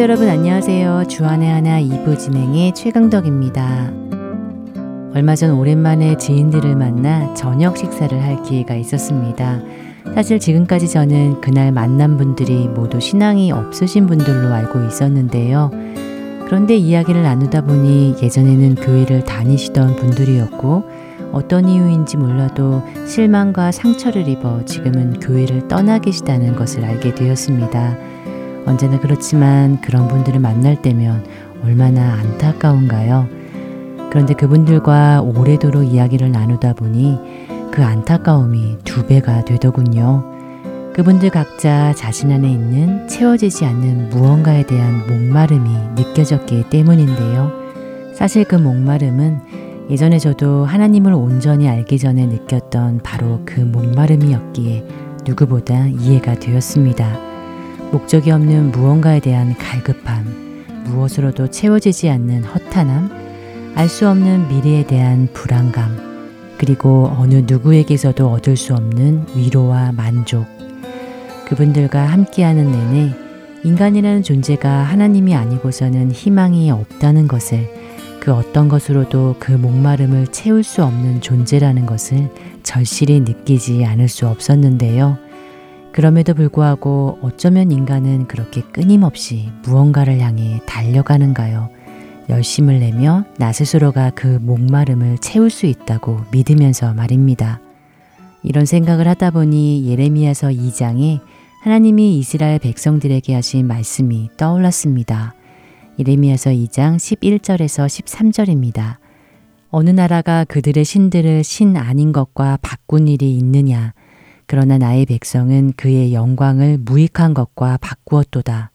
애청자 여러분 안녕하세요. 주안의 하나 2부 진행의 최강덕입니다. 얼마 전 오랜만에 지인들을 만나 저녁 식사를 할 기회가 있었습니다. 사실 지금까지 저는 그날 만난 분들이 모두 신앙이 없으신 분들로 알고 있었는데요. 그런데 이야기를 나누다 보니 예전에는 교회를 다니시던 분들이었고 어떤 이유인지 몰라도 실망과 상처를 입어 지금은 교회를 떠나 계시다는 것을 알게 되었습니다. 언제나 그렇지만 그런 분들을 만날 때면 얼마나 안타까운가요? 그런데 그분들과 오래도록 이야기를 나누다 보니 그 안타까움이 2배가 되더군요. 그분들 각자 자신 안에 있는 채워지지 않는 무언가에 대한 목마름이 느껴졌기 때문인데요. 사실 그 목마름은 예전에 저도 하나님을 온전히 알기 전에 느꼈던 바로 그 목마름이었기에 누구보다 이해가 되었습니다. 목적이 없는 무언가에 대한 갈급함, 무엇으로도 채워지지 않는 허탄함, 알 수 없는 미래에 대한 불안감, 그리고 어느 누구에게서도 얻을 수 없는 위로와 만족. 그분들과 함께하는 내내 인간이라는 존재가 하나님이 아니고서는 희망이 없다는 것을, 그 어떤 것으로도 그 목마름을 채울 수 없는 존재라는 것을 절실히 느끼지 않을 수 없었는데요. 그럼에도 불구하고 어쩌면 인간은 그렇게 끊임없이 무언가를 향해 달려가는가요? 열심을 내며 나 스스로가 그 목마름을 채울 수 있다고 믿으면서 말입니다. 이런 생각을 하다 보니 예레미야서 2장에 하나님이 이스라엘 백성들에게 하신 말씀이 떠올랐습니다. 예레미야서 2장 11절에서 13절입니다. 어느 나라가 그들의 신들을 신 아닌 것과 바꾼 일이 있느냐? 그러나 나의 백성은 그의 영광을 무익한 것과 바꾸었도다.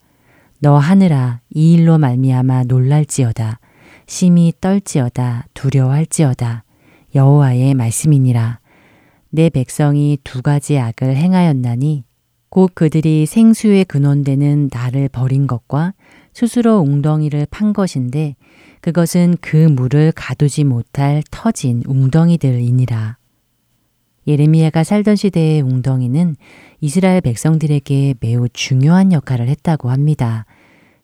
너 하늘아, 이 일로 말미암아 놀랄지어다. 심히 떨지어다. 두려워할지어다. 여호와의 말씀이니라. 내 백성이 2가지 악을 행하였나니 곧 그들이 생수의 근원되는 나를 버린 것과 스스로 웅덩이를 판 것인데 그것은 그 물을 가두지 못할 터진 웅덩이들이니라. 예레미야가 살던 시대의 웅덩이는 이스라엘 백성들에게 매우 중요한 역할을 했다고 합니다.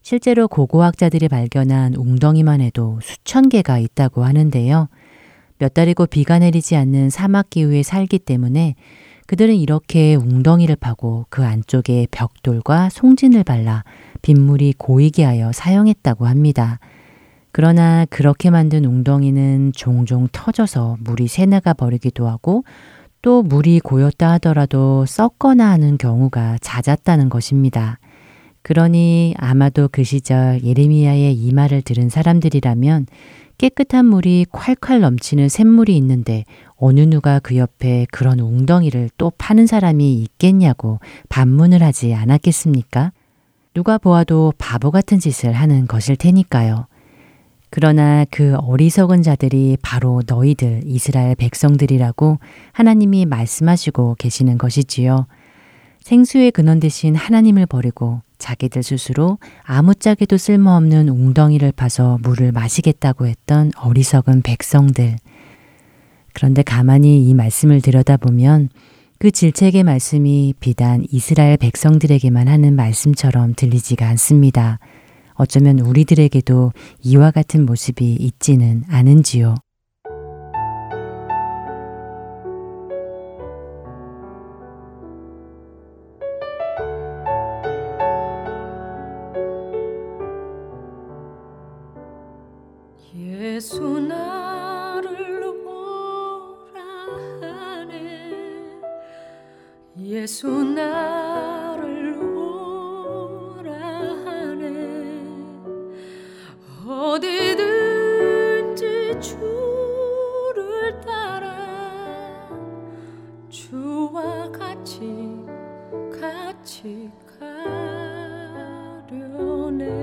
실제로 고고학자들이 발견한 웅덩이만 해도 수천 개가 있다고 하는데요. 몇 달이고 비가 내리지 않는 사막 기후에 살기 때문에 그들은 이렇게 웅덩이를 파고 그 안쪽에 벽돌과 송진을 발라 빗물이 고이게 하여 사용했다고 합니다. 그러나 그렇게 만든 웅덩이는 종종 터져서 물이 새나가 버리기도 하고 또 물이 고였다 하더라도 썩거나 하는 경우가 잦았다는 것입니다. 그러니 아마도 그 시절 예레미야의 이 말을 들은 사람들이라면 깨끗한 물이 콸콸 넘치는 샘물이 있는데 어느 누가 그 옆에 그런 웅덩이를 또 파는 사람이 있겠냐고 반문을 하지 않았겠습니까? 누가 보아도 바보 같은 짓을 하는 것일 테니까요. 그러나 그 어리석은 자들이 바로 너희들 이스라엘 백성들이라고 하나님이 말씀하시고 계시는 것이지요. 생수의 근원 대신 하나님을 버리고 자기들 스스로 아무짝에도 쓸모없는 웅덩이를 파서 물을 마시겠다고 했던 어리석은 백성들. 그런데 가만히 이 말씀을 들여다보면 그 질책의 말씀이 비단 이스라엘 백성들에게만 하는 말씀처럼 들리지가 않습니다. 어쩌면 우리들에게도 이와 같은 모습이 있지는 않은지요. 예수 나를 보라 하네. 예수 나를 보라 하네. 어디든지 주를 따라 주와 같이 가려네.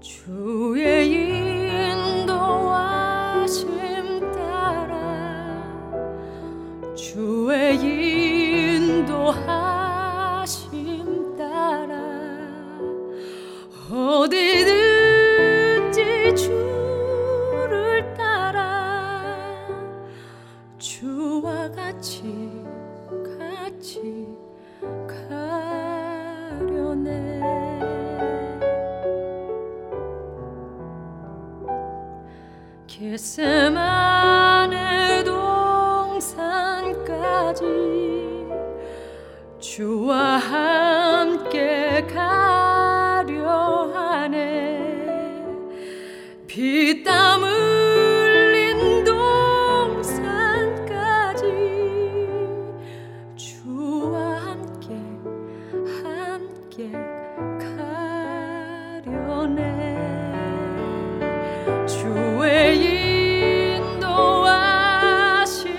주의 인도하심 따라 말씀 안에 동산까지 주와 함께 가려 하네. 피땀 흘린 동산까지 주와 함께 가려네. 주의 인도하심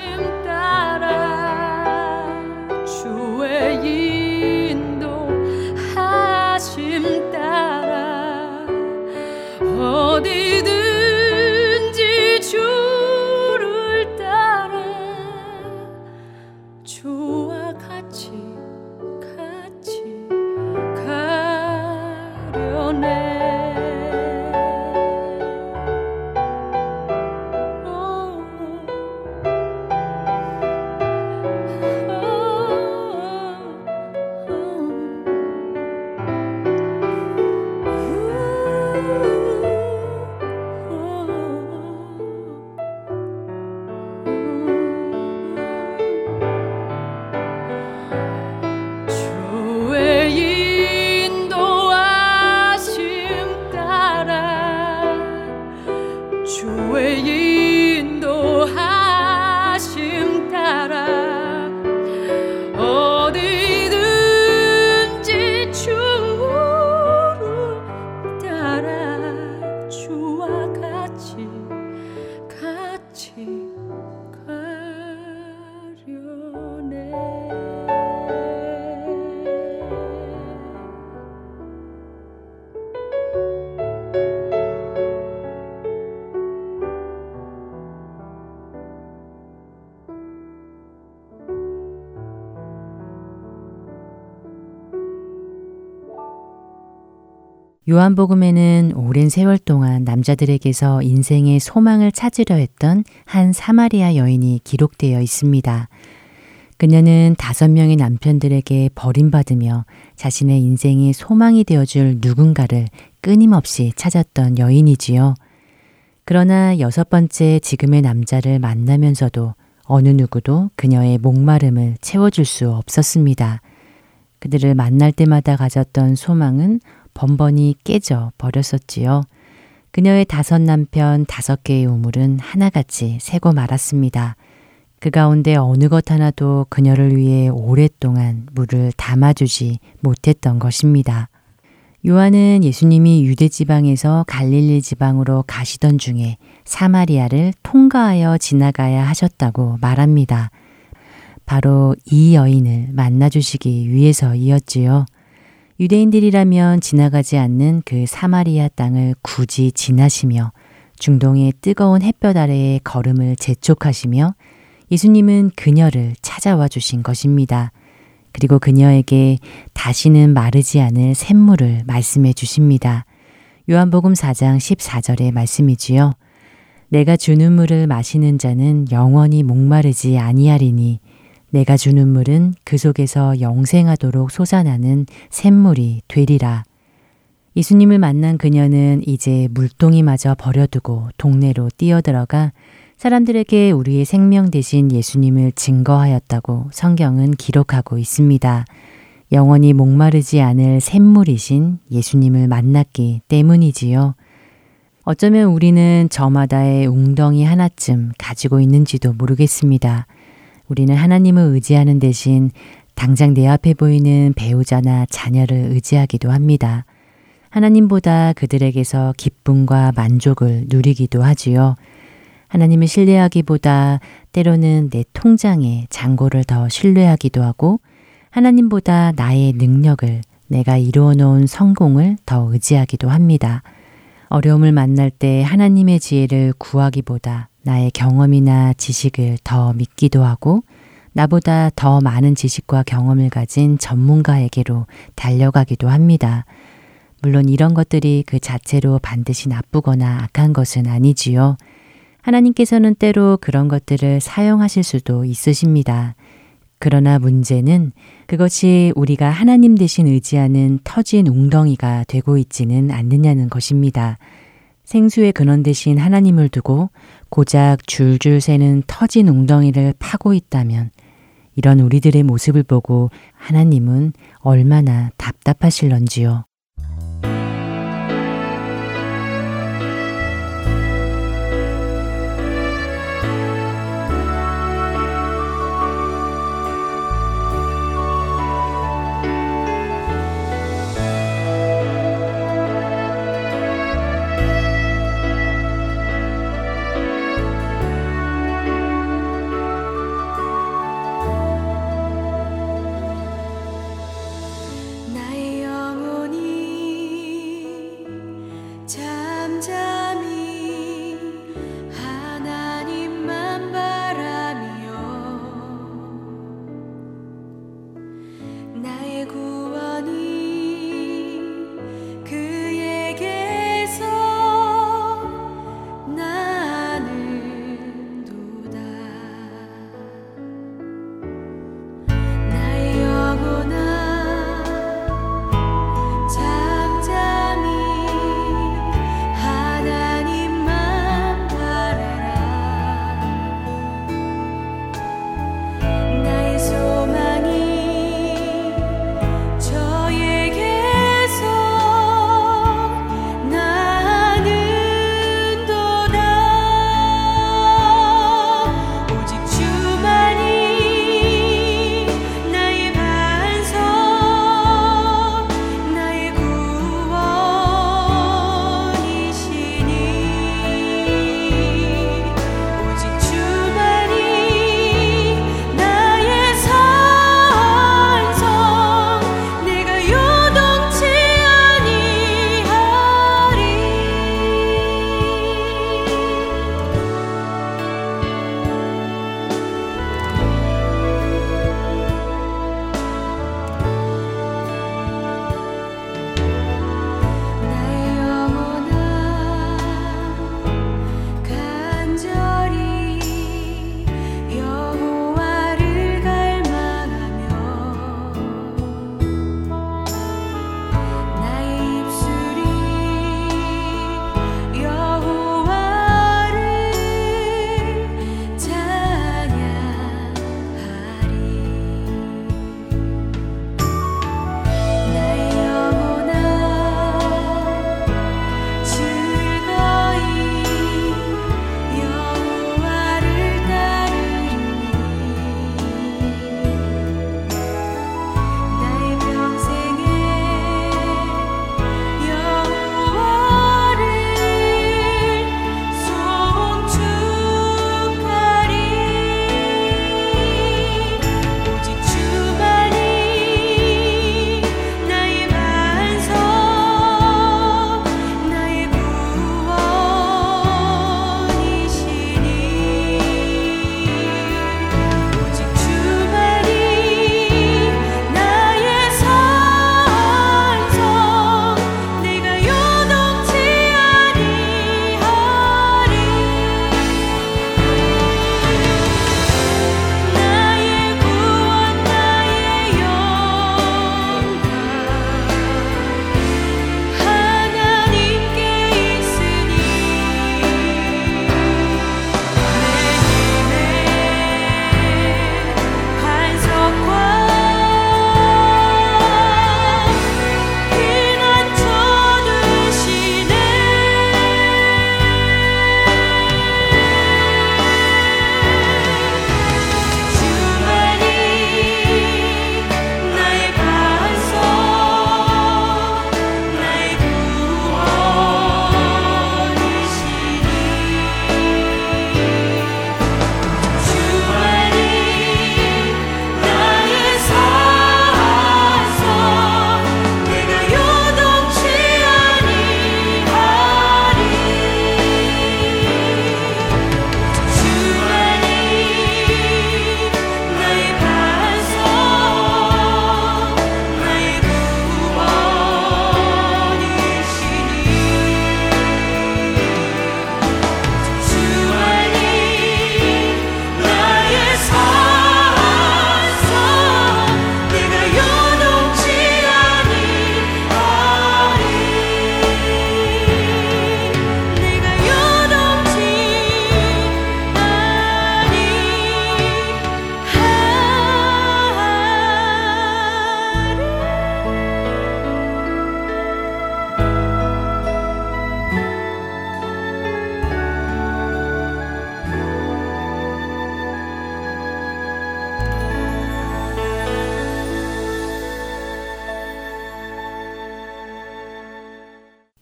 따라, 주의 인도하심 따라, 어디든지 주를 따라, 주와 같이 가려네. 요한복음에는 오랜 세월 동안 남자들에게서 인생의 소망을 찾으려 했던 한 사마리아 여인이 기록되어 있습니다. 그녀는 5명의 남편들에게 버림받으며 자신의 인생의 소망이 되어줄 누군가를 끊임없이 찾았던 여인이지요. 그러나 6번째 지금의 남자를 만나면서도 어느 누구도 그녀의 목마름을 채워줄 수 없었습니다. 그들을 만날 때마다 가졌던 소망은 번번이 깨져 버렸었지요. 그녀의 5남편 5개의 우물은 하나같이 새고 말았습니다. 그 가운데 어느 것 하나도 그녀를 위해 오랫동안 물을 담아주지 못했던 것입니다. 요한은 예수님이 유대 지방에서 갈릴리 지방으로 가시던 중에 사마리아를 통과하여 지나가야 하셨다고 말합니다. 바로 이 여인을 만나주시기 위해서이었지요. 유대인들이라면 지나가지 않는 그 사마리아 땅을 굳이 지나시며 중동의 뜨거운 햇볕 아래에 걸음을 재촉하시며 예수님은 그녀를 찾아와 주신 것입니다. 그리고 그녀에게 다시는 마르지 않을 샘물을 말씀해 주십니다. 요한복음 4장 14절의 말씀이지요. 내가 주는 물을 마시는 자는 영원히 목마르지 아니하리니 내가 주는 물은 그 속에서 영생하도록 솟아나는 샘물이 되리라. 예수님을 만난 그녀는 이제 물동이마저 버려두고 동네로 뛰어들어가 사람들에게 우리의 생명 대신 예수님을 증거하였다고 성경은 기록하고 있습니다. 영원히 목마르지 않을 샘물이신 예수님을 만났기 때문이지요. 어쩌면 우리는 저마다의 웅덩이 하나쯤 가지고 있는지도 모르겠습니다. 우리는 하나님을 의지하는 대신 당장 내 앞에 보이는 배우자나 자녀를 의지하기도 합니다. 하나님보다 그들에게서 기쁨과 만족을 누리기도 하지요. 하나님을 신뢰하기보다 때로는 내 통장의 잔고를 더 신뢰하기도 하고 하나님보다 나의 능력을, 내가 이루어놓은 성공을 더 의지하기도 합니다. 어려움을 만날 때 하나님의 지혜를 구하기보다 나의 경험이나 지식을 더 믿기도 하고 나보다 더 많은 지식과 경험을 가진 전문가에게로 달려가기도 합니다. 물론 이런 것들이 그 자체로 반드시 나쁘거나 악한 것은 아니지요. 하나님께서는 때로 그런 것들을 사용하실 수도 있으십니다. 그러나 문제는 그것이 우리가 하나님 대신 의지하는 터진 웅덩이가 되고 있지는 않느냐는 것입니다. 생수의 근원 대신 하나님을 두고 고작 줄줄 새는 터진 웅덩이를 파고 있다면 이런 우리들의 모습을 보고 하나님은 얼마나 답답하실런지요. 나의 영혼이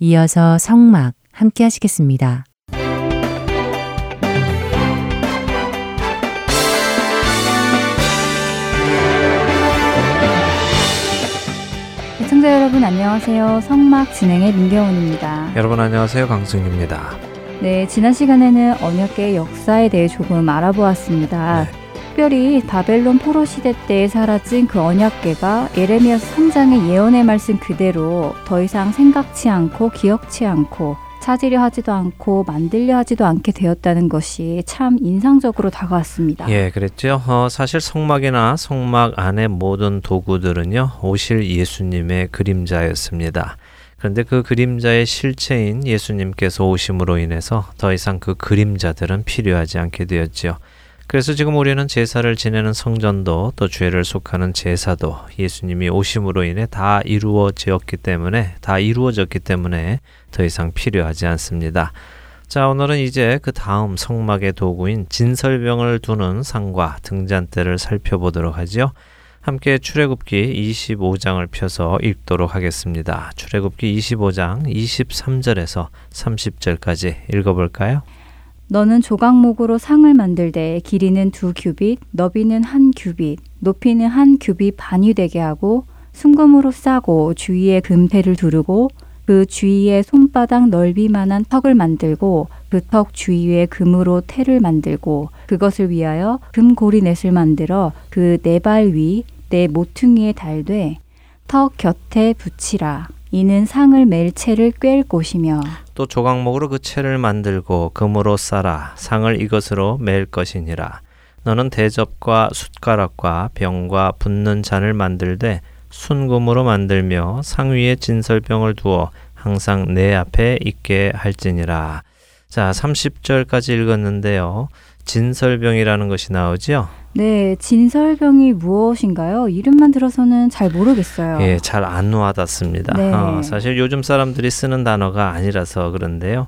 이어서 성막 함께 하시겠습니다. 시청자 여러분 안녕하세요. 성막 진행의 민경훈입니다. 여러분 안녕하세요. 강승규입니다. 네, 지난 시간에는 언약계의 역사에 대해 조금 알아보았습니다. 네. 특별히 바벨론 포로 시대 때에 사라진 그 언약계가 예레미야서 3장의 예언의 말씀 그대로 더 이상 생각치 않고 기억치 않고 찾으려 하지도 않고 만들려 하지도 않게 되었다는 것이 참 인상적으로 다가왔습니다. 예, 그랬죠. 사실 성막이나 성막 안의 모든 도구들은요, 오실 예수님의 그림자였습니다. 그런데 그 그림자의 실체인 예수님께서 오심으로 인해서 더 이상 그 그림자들은 필요하지 않게 되었지요. 그래서 지금 우리는 제사를 지내는 성전도 또 죄를 속하는 제사도 예수님이 오심으로 인해 다 이루어졌기 때문에 더 이상 필요하지 않습니다. 자, 오늘은 이제 그 다음 성막의 도구인 진설병을 두는 상과 등잔대를 살펴보도록 하죠. 함께 출애굽기 25장을 펴서 읽도록 하겠습니다. 출애굽기 25장 23절에서 30절까지 읽어볼까요? 너는 조각목으로 상을 만들되 길이는 2규빗, 너비는 1규빗, 높이는 1규빗 반이 되게 하고 순금으로 싸고 주위에 금테를 두르고 그 주위에 손바닥 넓이만한 턱을 만들고 그 턱 주위에 금으로 테를 만들고 그것을 위하여 금고리넷을 만들어 그 네 발 위, 네 모퉁이에 달되 턱 곁에 붙이라. 이는 상을 멜 채를 꿰을 곳이며 또 조각목으로 그 채를 만들고 금으로 싸라. 상을 이것으로 멜 것이니라. 너는 대접과 숟가락과 병과 붓는 잔을 만들되 순금으로 만들며 상 위에 진설병을 두어 항상 내 앞에 있게 할지니라. 자, 30절까지 읽었는데요. 진설병이라는 것이 나오지요? 네, 진설병이 무엇인가요? 이름만 들어서는 잘 모르겠어요. 예, 잘 안 와닿습니다. 네. 사실 요즘 사람들이 쓰는 단어가 아니라서 그런데요.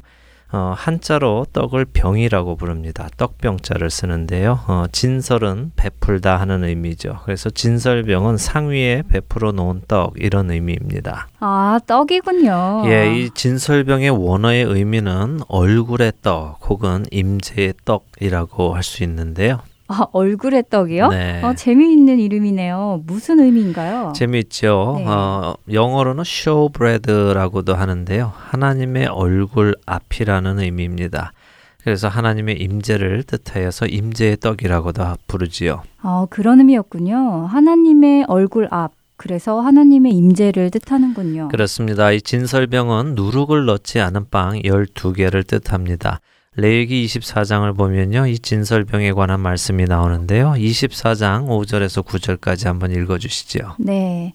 한자로 떡을 병이라고 부릅니다. 떡병자를 쓰는데요. 진설은 베풀다 하는 의미죠. 그래서 진설병은 상위에 베풀어 놓은 떡, 이런 의미입니다. 아, 떡이군요. 예, 이 진설병의 원어의 의미는 얼굴의 떡 혹은 임재의 떡이라고 할 수 있는데요. 아, 얼굴의 떡이요? 네. 재미있는 이름이네요. 무슨 의미인가요? 재미있죠. 네. 영어로는 showbread라고도 하는데요. 하나님의 얼굴 앞이라는 의미입니다. 그래서 하나님의 임재를 뜻하여서 임재의 떡이라고도 부르지요. 그런 의미였군요. 하나님의 얼굴 앞. 그래서 하나님의 임재를 뜻하는군요. 그렇습니다. 이 진설병은 누룩을 넣지 않은 빵 12개를 뜻합니다. 레위기 24장을 보면요, 이 진설병에 관한 말씀이 나오는데요. 24장 5절에서 9절까지 한번 읽어주시죠. 네.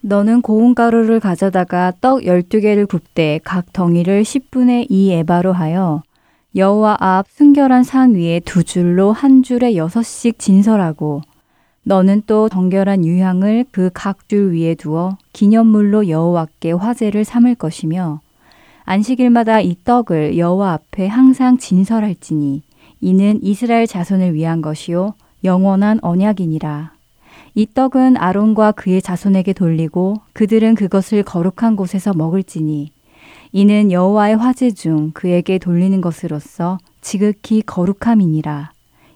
너는 고운 가루를 가져다가 떡 12개를 굽되 각 덩이를 10분의 2 에바로 하여 여호와 앞 순결한 상 위에 두 줄로 한 줄에 6씩 진설하고 너는 또 정결한 유향을 그 각 줄 위에 두어 기념물로 여호와께 화제를 삼을 것이며 안식일마다 이 떡을 여호와 앞에 항상 진설할지니 이는 이스라엘 자손을 위한 것이요 영원한 언약이니라. 이 떡은 아론과 그의 자손에게 돌리고 그들은 그것을 거룩한 곳에서 먹을지니 이는 여호와의 화제 중 그에게 돌리는 것으로서 지극히 거룩함이니라.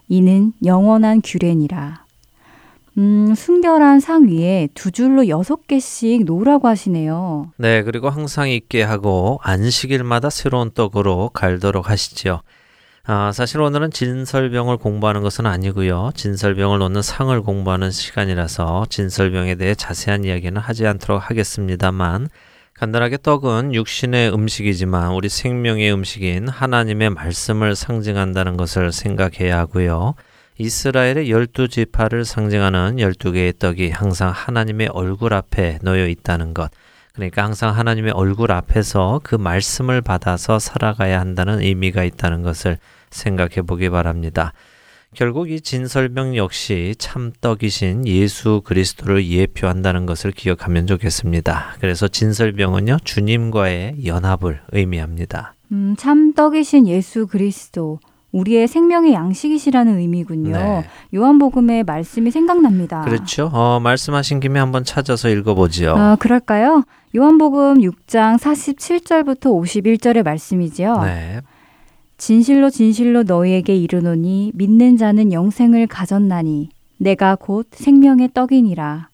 이는 영원한 규례니라. 순결한 상 위에 두 줄로 6개씩 놓으라고 하시네요. 네, 그리고 항상 있게 하고 안식일마다 새로운 떡으로 갈도록 하시지요. 사실 오늘은 진설병을 공부하는 것은 아니고요. 진설병을 놓는 상을 공부하는 시간이라서 진설병에 대해 자세한 이야기는 하지 않도록 하겠습니다만 간단하게 떡은 육신의 음식이지만 우리 생명의 음식인 하나님의 말씀을 상징한다는 것을 생각해야 하고요. 이스라엘의 12지파를 상징하는 12개의 떡이 항상 하나님의 얼굴 앞에 놓여 있다는 것. 그러니까 항상 하나님의 얼굴 앞에서 그 말씀을 받아서 살아가야 한다는 의미가 있다는 것을 생각해 보기 바랍니다. 결국 이 진설병 역시 참떡이신 예수 그리스도를 예표한다는 것을 기억하면 좋겠습니다. 그래서 진설병은요, 주님과의 연합을 의미합니다. 참떡이신 예수 그리스도. 우리의 생명의 양식이시라는 의미군요. 네. 요한복음의 말씀이 생각납니다. 그렇죠. 말씀하신 김에 한번 찾아서 읽어보지요. 그럴까요? 요한복음 6장 47절부터 51절의 말씀이지요. 네. 진실로 진실로 너희에게 이르노니 믿는 자는 영생을 가졌나니 내가 곧 생명의 떡이니라.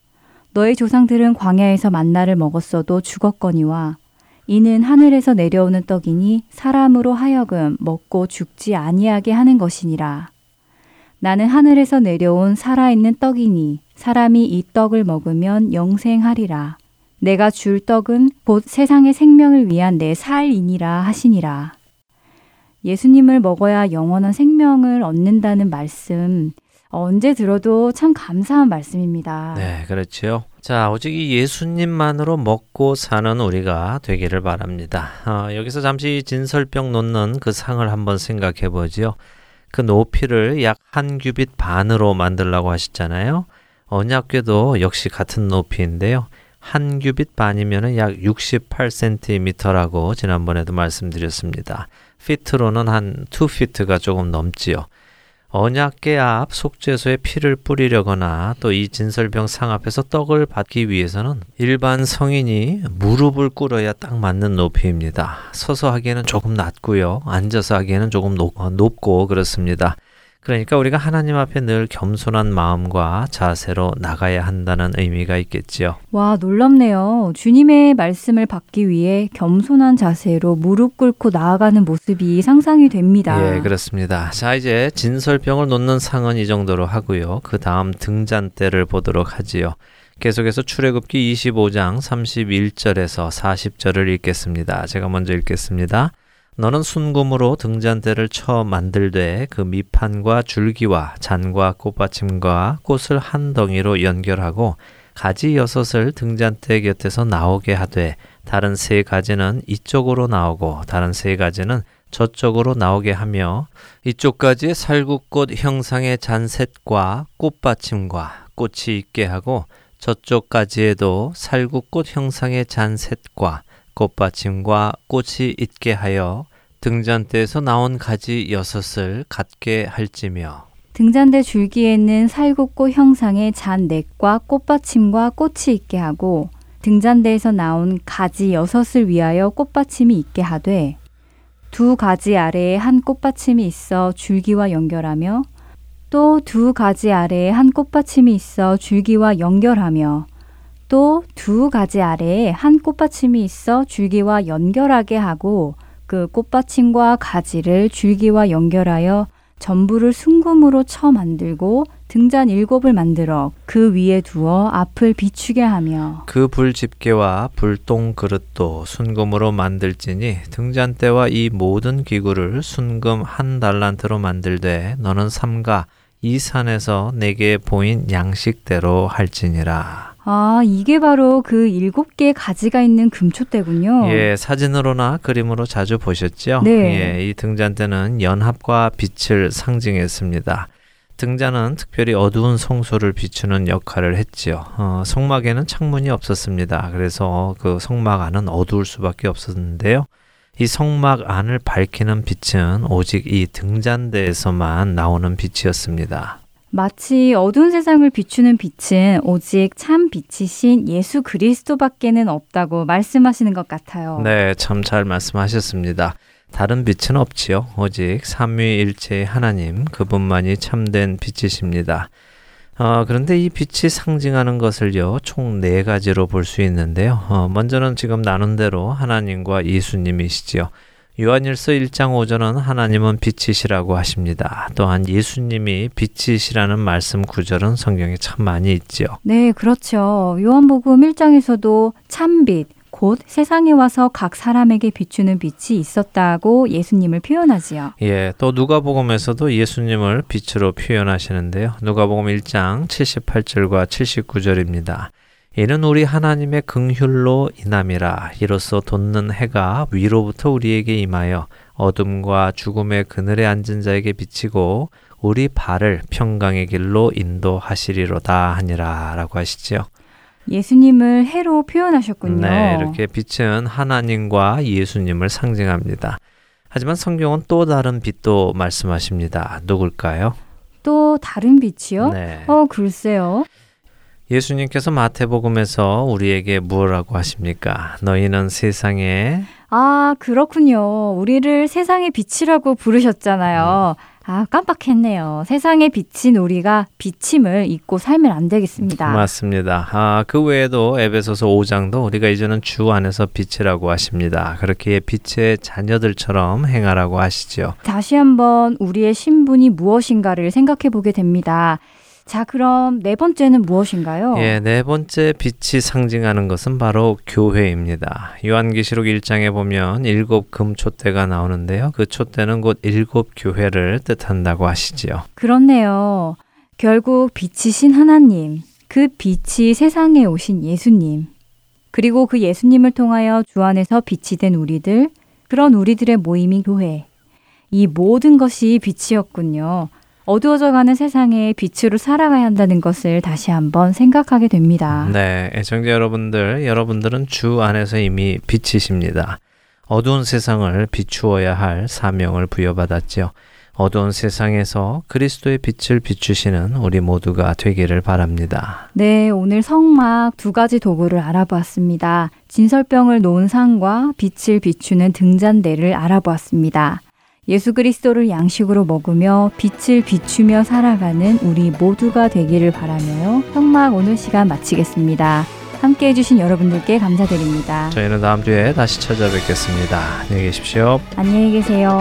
너희 조상들은 광야에서 만나를 먹었어도 죽었거니와 이는 하늘에서 내려오는 떡이니 사람으로 하여금 먹고 죽지 아니하게 하는 것이니라. 나는 하늘에서 내려온 살아있는 떡이니 사람이 이 떡을 먹으면 영생하리라. 내가 줄 떡은 곧 세상의 생명을 위한 내 살이니라 하시니라. 예수님을 먹어야 영원한 생명을 얻는다는 말씀, 언제 들어도 참 감사한 말씀입니다. 네, 그렇지요. 자, 오직 이 예수님만으로 먹고 사는 우리가 되기를 바랍니다. 여기서 잠시 진설병 놓는 그 상을 한번 생각해 보지요. 그 높이를 약 한 규빗 반으로 만들라고 하셨잖아요. 언약궤도 역시 같은 높이인데요. 한 규빗 반이면 약 68cm라고 지난번에도 말씀드렸습니다. 피트로는 한 2피트가 조금 넘지요. 언약궤 앞 속죄소에 피를 뿌리려거나 또 이 진설병 상 앞에서 떡을 받기 위해서는 일반 성인이 무릎을 꿇어야 딱 맞는 높이입니다. 서서 하기에는 조금 낮고요. 앉아서 하기에는 조금 높고 그렇습니다. 그러니까 우리가 하나님 앞에 늘 겸손한 마음과 자세로 나가야 한다는 의미가 있겠지요. 와, 놀랍네요. 주님의 말씀을 받기 위해 겸손한 자세로 무릎 꿇고 나아가는 모습이 상상이 됩니다. 예, 그렇습니다. 자, 이제 진설병을 놓는 상은 이 정도로 하고요. 그 다음 등잔대를 보도록 하지요. 계속해서 출애굽기 25장 31절에서 40절을 읽겠습니다. 제가 먼저 읽겠습니다. 너는 순금으로 등잔대를 쳐 만들되 그 밑판과 줄기와 잔과 꽃받침과 꽃을 한 덩이로 연결하고 가지 여섯을 등잔대 곁에서 나오게 하되 다른 세 가지는 이쪽으로 나오고 다른 세 가지는 저쪽으로 나오게 하며 이쪽 가지에 살구꽃 형상의 잔셋과 꽃받침과 꽃이 있게 하고 저쪽 가지에도 살구꽃 형상의 잔셋과 꽃받침과 꽃이 있게 하여 등잔대에서 나온 가지 여섯을 갖게 할지며 등잔대 줄기에는 살구꽃 형상의 잔넷과 꽃받침과 꽃이 있게 하고 등잔대에서 나온 가지 여섯을 위하여 꽃받침이 있게 하되 두 가지 아래에 한 꽃받침이 있어 줄기와 연결하며 또 두 가지 아래에 한 꽃받침이 있어 줄기와 연결하며 또 두 가지 아래에 한 꽃받침이 있어 줄기와 연결하게 하고 그 꽃받침과 가지를 줄기와 연결하여 전부를 순금으로 쳐 만들고 등잔 7을 만들어 그 위에 두어 앞을 비추게 하며 그 불집게와 불똥그릇도 순금으로 만들지니 등잔대와 이 모든 기구를 순금 1달란트로 만들되 너는 삼가 이 산에서 내게 보인 양식대로 할지니라. 아, 이게 바로 그 7개의 가지가 있는 금초대군요. 예, 사진으로나 그림으로 자주 보셨죠? 네. 예, 이 등잔대는 연합과 빛을 상징했습니다. 등잔은 특별히 어두운 성소를 비추는 역할을 했지요. 성막에는 창문이 없었습니다. 그래서 그 성막 안은 어두울 수밖에 없었는데요. 이 성막 안을 밝히는 빛은 오직 이 등잔대에서만 나오는 빛이었습니다. 마치 어두운 세상을 비추는 빛은 오직 참 빛이신 예수 그리스도밖에는 없다고 말씀하시는 것 같아요. 네, 참 잘 말씀하셨습니다. 다른 빛은 없지요. 오직 삼위일체의 하나님 그분만이 참된 빛이십니다. 그런데 이 빛이 상징하는 것을요, 총 4가지로 볼 수 있는데요. 먼저는 지금 나눈 대로 하나님과 예수님이시지요. 요한일서 1장 5절은 하나님은 빛이시라고 하십니다. 또한 예수님이 빛이시라는 말씀 구절은 성경에 참 많이 있지요. 네, 그렇죠. 요한복음 1장에서도 참빛, 곧 세상에 와서 각 사람에게 비추는 빛이 있었다고 예수님을 표현하지요. 예, 또 누가복음에서도 예수님을 빛으로 표현하시는데요. 누가복음 1장 78절과 79절입니다. 이는 우리 하나님의 긍휼로 인함이라. 이로써 돋는 해가 위로부터 우리에게 임하여 어둠과 죽음의 그늘에 앉은 자에게 비치고 우리 발을 평강의 길로 인도하시리로다 하니라 라고 하시지요. 예수님을 해로 표현하셨군요. 네, 이렇게 빛은 하나님과 예수님을 상징합니다. 하지만 성경은 또 다른 빛도 말씀하십니다. 누굴까요? 또 다른 빛이요? 네. 글쎄요. 예수님께서 마태복음에서 우리에게 뭐라고 하십니까? 너희는 세상에... 아, 그렇군요. 우리를 세상의 빛이라고 부르셨잖아요. 아, 깜빡했네요. 세상에 비친 우리가 비침을 잊고 살면 안 되겠습니다. 맞습니다. 아, 그 외에도 에베소서 5장도 우리가 이제는 주 안에서 빛이라고 하십니다. 그렇게 빛의 자녀들처럼 행하라고 하시죠. 다시 한번 우리의 신분이 무엇인가를 생각해 보게 됩니다. 자, 그럼 네 번째는 무엇인가요? 예, 네 번째 빛이 상징하는 것은 바로 교회입니다. 요한계시록 1장에 보면 7 금촛대가 나오는데요. 그 촛대는 곧 7 교회를 뜻한다고 하시지요. 그렇네요. 결국 빛이신 하나님, 그 빛이 세상에 오신 예수님, 그리고 그 예수님을 통하여 주 안에서 빛이 된 우리들, 그런 우리들의 모임이 교회. 이 모든 것이 빛이었군요. 어두워져가는 세상에 빛으로 살아가야 한다는 것을 다시 한번 생각하게 됩니다. 네, 애청자 여러분들, 여러분들은 주 안에서 이미 빛이십니다. 어두운 세상을 비추어야 할 사명을 부여받았지요. 어두운 세상에서 그리스도의 빛을 비추시는 우리 모두가 되기를 바랍니다. 네, 오늘 성막 2가지 도구를 알아보았습니다. 진설병을 놓은 상과 빛을 비추는 등잔대를 알아보았습니다. 예수 그리스도를 양식으로 먹으며 빛을 비추며 살아가는 우리 모두가 되기를 바라며요. 성막 오늘 시간 마치겠습니다. 함께해 주신 여러분들께 감사드립니다. 저희는 다음 주에 다시 찾아뵙겠습니다. 안녕히 계십시오. 안녕히 계세요.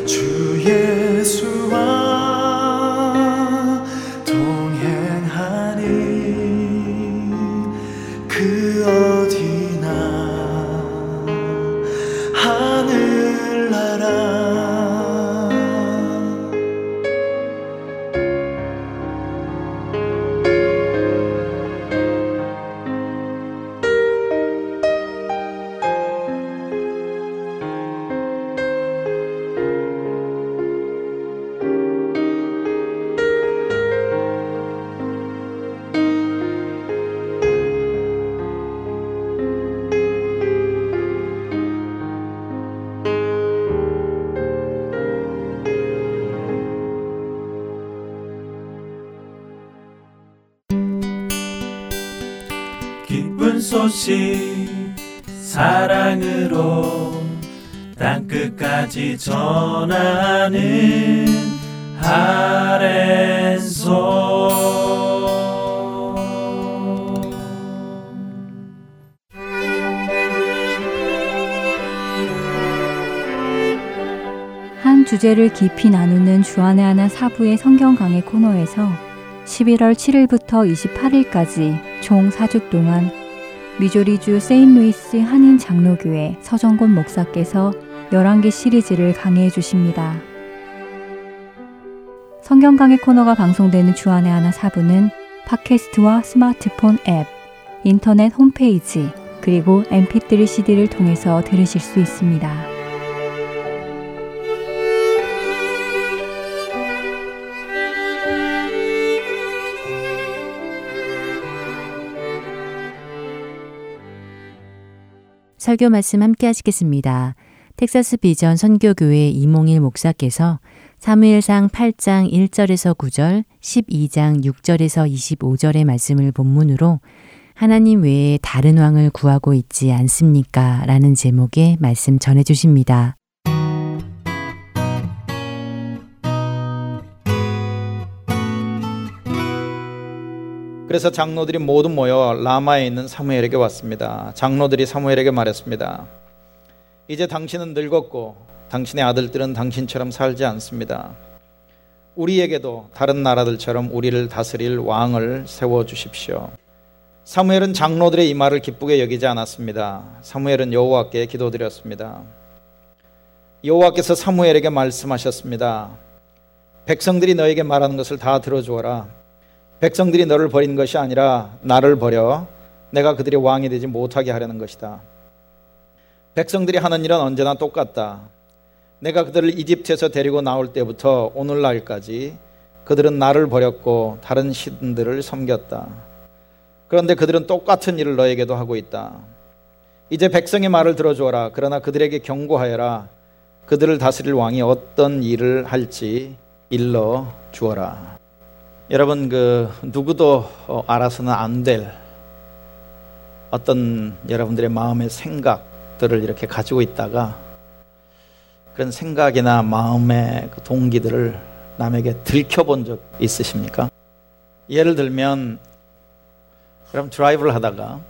주 예수와 기쁜 소식 사랑으로 땅끝까지 전하는 하랜소. 한 주제를 깊이 나누는 주안의 하나 사부의 성경 강의 코너에서 11월 7일부터 28일까지 총 4주 동안 미조리주 세인루이스 한인 장로교회 서정곤 목사께서 11개 시리즈를 강해해 주십니다. 성경 강의 코너가 방송되는 주안의 하나 사부는 팟캐스트와 스마트폰 앱, 인터넷 홈페이지, 그리고 mp3 cd를 통해서 들으실 수 있습니다. 설교 말씀 함께 하시겠습니다. 텍사스 비전 선교교회 이몽일 목사께서 사무엘상 8장 1절에서 9절, 12장 6절에서 25절의 말씀을 본문으로 하나님 외에 다른 왕을 구하고 있지 않습니까? 라는 제목의 말씀 전해주십니다. 그래서 장로들이 모두 모여 라마에 있는 사무엘에게 왔습니다. 장로들이 사무엘에게 말했습니다. 이제 당신은 늙었고 당신의 아들들은 당신처럼 살지 않습니다. 우리에게도 다른 나라들처럼 우리를 다스릴 왕을 세워주십시오. 사무엘은 장로들의 이 말을 기쁘게 여기지 않았습니다. 사무엘은 여호와께 기도드렸습니다. 여호와께서 사무엘에게 말씀하셨습니다. 백성들이 너에게 말하는 것을 다 들어주어라. 백성들이 너를 버린 것이 아니라 나를 버려 내가 그들의 왕이 되지 못하게 하려는 것이다. 백성들이 하는 일은 언제나 똑같다. 내가 그들을 이집트에서 데리고 나올 때부터 오늘날까지 그들은 나를 버렸고 다른 신들을 섬겼다. 그런데 그들은 똑같은 일을 너에게도 하고 있다. 이제 백성의 말을 들어주어라. 그러나 그들에게 경고하여라. 그들을 다스릴 왕이 어떤 일을 할지 일러 주어라. 여러분, 누구도 알아서는 안 될 어떤 여러분들의 마음의 생각들을 이렇게 가지고 있다가 그런 생각이나 마음의 그 동기들을 남에게 들켜본 적 있으십니까? 예를 들면, 그럼 드라이브를 하다가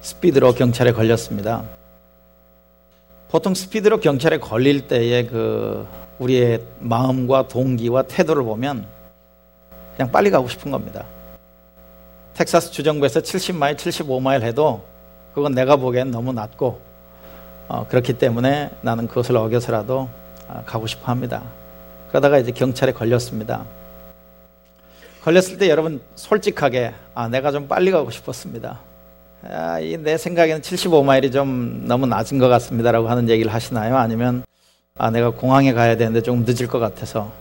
스피드로 경찰에 걸렸습니다. 보통 스피드로 경찰에 걸릴 때의 우리의 마음과 동기와 태도를 보면 그냥 빨리 가고 싶은 겁니다. 텍사스 주정부에서 70마일, 75마일 해도 그건 내가 보기엔 너무 낮고 그렇기 때문에 나는 그것을 어겨서라도 가고 싶어 합니다. 그러다가 이제 경찰에 걸렸습니다. 걸렸을 때 여러분 솔직하게 내가 좀 빨리 가고 싶었습니다. 내 생각에는 75마일이 좀 너무 낮은 것 같습니다 라고 하는 얘기를 하시나요? 아니면 내가 공항에 가야 되는데 조금 늦을 것 같아서,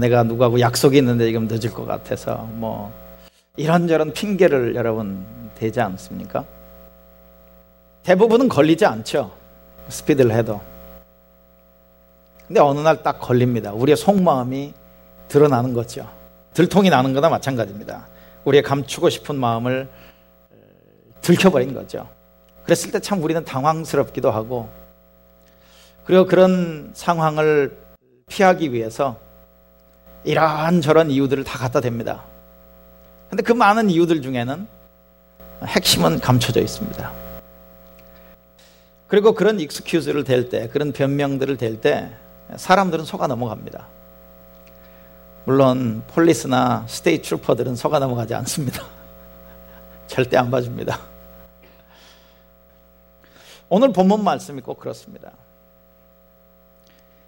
내가 누구하고 약속이 있는데 지금 늦을 것 같아서 이런저런 핑계를 여러분 대지 않습니까? 대부분은 걸리지 않죠. 스피드를 해도. 근데 어느 날 딱 걸립니다. 우리의 속마음이 드러나는 거죠. 들통이 나는 거나 마찬가지입니다. 우리의 감추고 싶은 마음을 들켜버린 거죠. 그랬을 때 참 우리는 당황스럽기도 하고, 그리고 그런 상황을 피하기 위해서 이런저런 이유들을 다 갖다 댑니다. 근데 그 많은 이유들 중에는 핵심은 감춰져 있습니다. 그리고 그런 익스큐즈를 댈 때, 그런 변명들을 댈 때 사람들은 속아 넘어갑니다. 물론 폴리스나 스테이트 트루퍼들은 속아 넘어가지 않습니다. 절대 안 봐줍니다. 오늘 본문 말씀이 꼭 그렇습니다.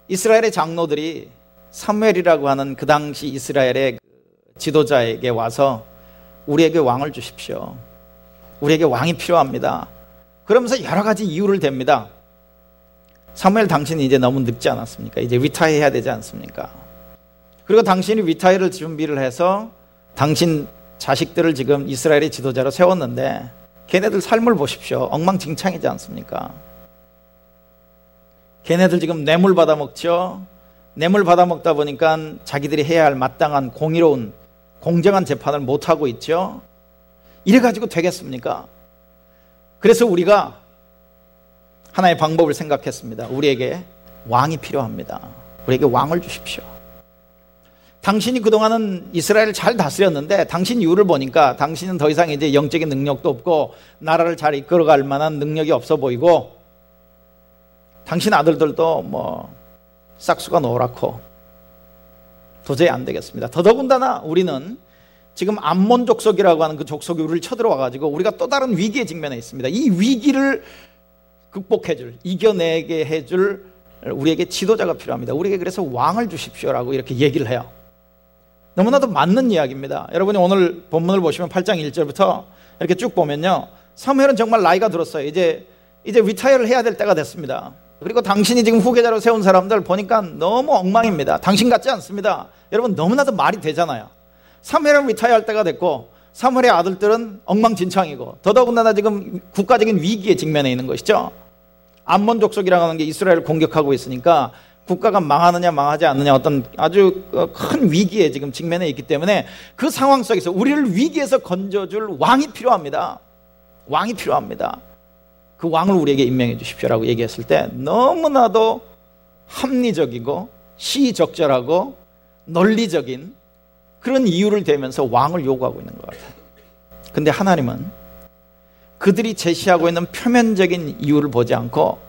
이스라엘의 장로들이 사무엘이라고 하는 그 당시 이스라엘의 지도자에게 와서 우리에게 왕을 주십시오. 우리에게 왕이 필요합니다. 그러면서 여러 가지 이유를 댑니다. 사무엘 당신이 이제 너무 늙지 않았습니까? 이제 위타해야 되지 않습니까? 그리고 당신이 위타해를 준비를 해서 당신 자식들을 지금 이스라엘의 지도자로 세웠는데 걔네들 삶을 보십시오. 엉망진창이지 않습니까? 걔네들 지금 뇌물 받아먹죠? 뇌물 받아먹다 보니까 자기들이 해야 할 마땅한 공의로운 공정한 재판을 못하고 있죠. 이래가지고 되겠습니까? 그래서 우리가 하나의 방법을 생각했습니다. 우리에게 왕이 필요합니다. 우리에게 왕을 주십시오. 당신이 그동안은 이스라엘을 잘 다스렸는데 당신 이유를 보니까 당신은 더 이상 이제 영적인 능력도 없고 나라를 잘 이끌어갈 만한 능력이 없어 보이고 당신 아들들도 뭐 싹수가 노랗고 도저히 안 되겠습니다. 더더군다나 우리는 지금 암몬 족속이라고 하는 그 족속이 우리를 쳐들어와가지고 우리가 또 다른 위기에 직면해 있습니다. 이 위기를 극복해줄, 이겨내게 해줄 우리에게 지도자가 필요합니다. 우리에게 그래서 왕을 주십시오라고 이렇게 얘기를 해요. 너무나도 맞는 이야기입니다. 여러분이 오늘 본문을 보시면 8장 1절부터 이렇게 쭉 보면요, 사무엘은 정말 나이가 들었어요. 이제 위타이어를 해야 될 때가 됐습니다. 그리고 당신이 지금 후계자로 세운 사람들 보니까 너무 엉망입니다. 당신 같지 않습니다. 여러분 너무나도 말이 되잖아요. 사무엘은 위타이어할 때가 됐고 사무엘의 아들들은 엉망진창이고 더더군다나 지금 국가적인 위기에 직면해 있는 것이죠. 암몬 족속이라고 하는 게 이스라엘을 공격하고 있으니까 국가가 망하느냐 망하지 않느냐 어떤 아주 큰 위기에 지금 직면해 있기 때문에 그 상황 속에서 우리를 위기에서 건져줄 왕이 필요합니다. 왕이 필요합니다. 그 왕을 우리에게 임명해 주십시오라고 얘기했을 때 너무나도 합리적이고 시의적절하고 논리적인 그런 이유를 대면서 왕을 요구하고 있는 것 같아요. 근데 하나님은 그들이 제시하고 있는 표면적인 이유를 보지 않고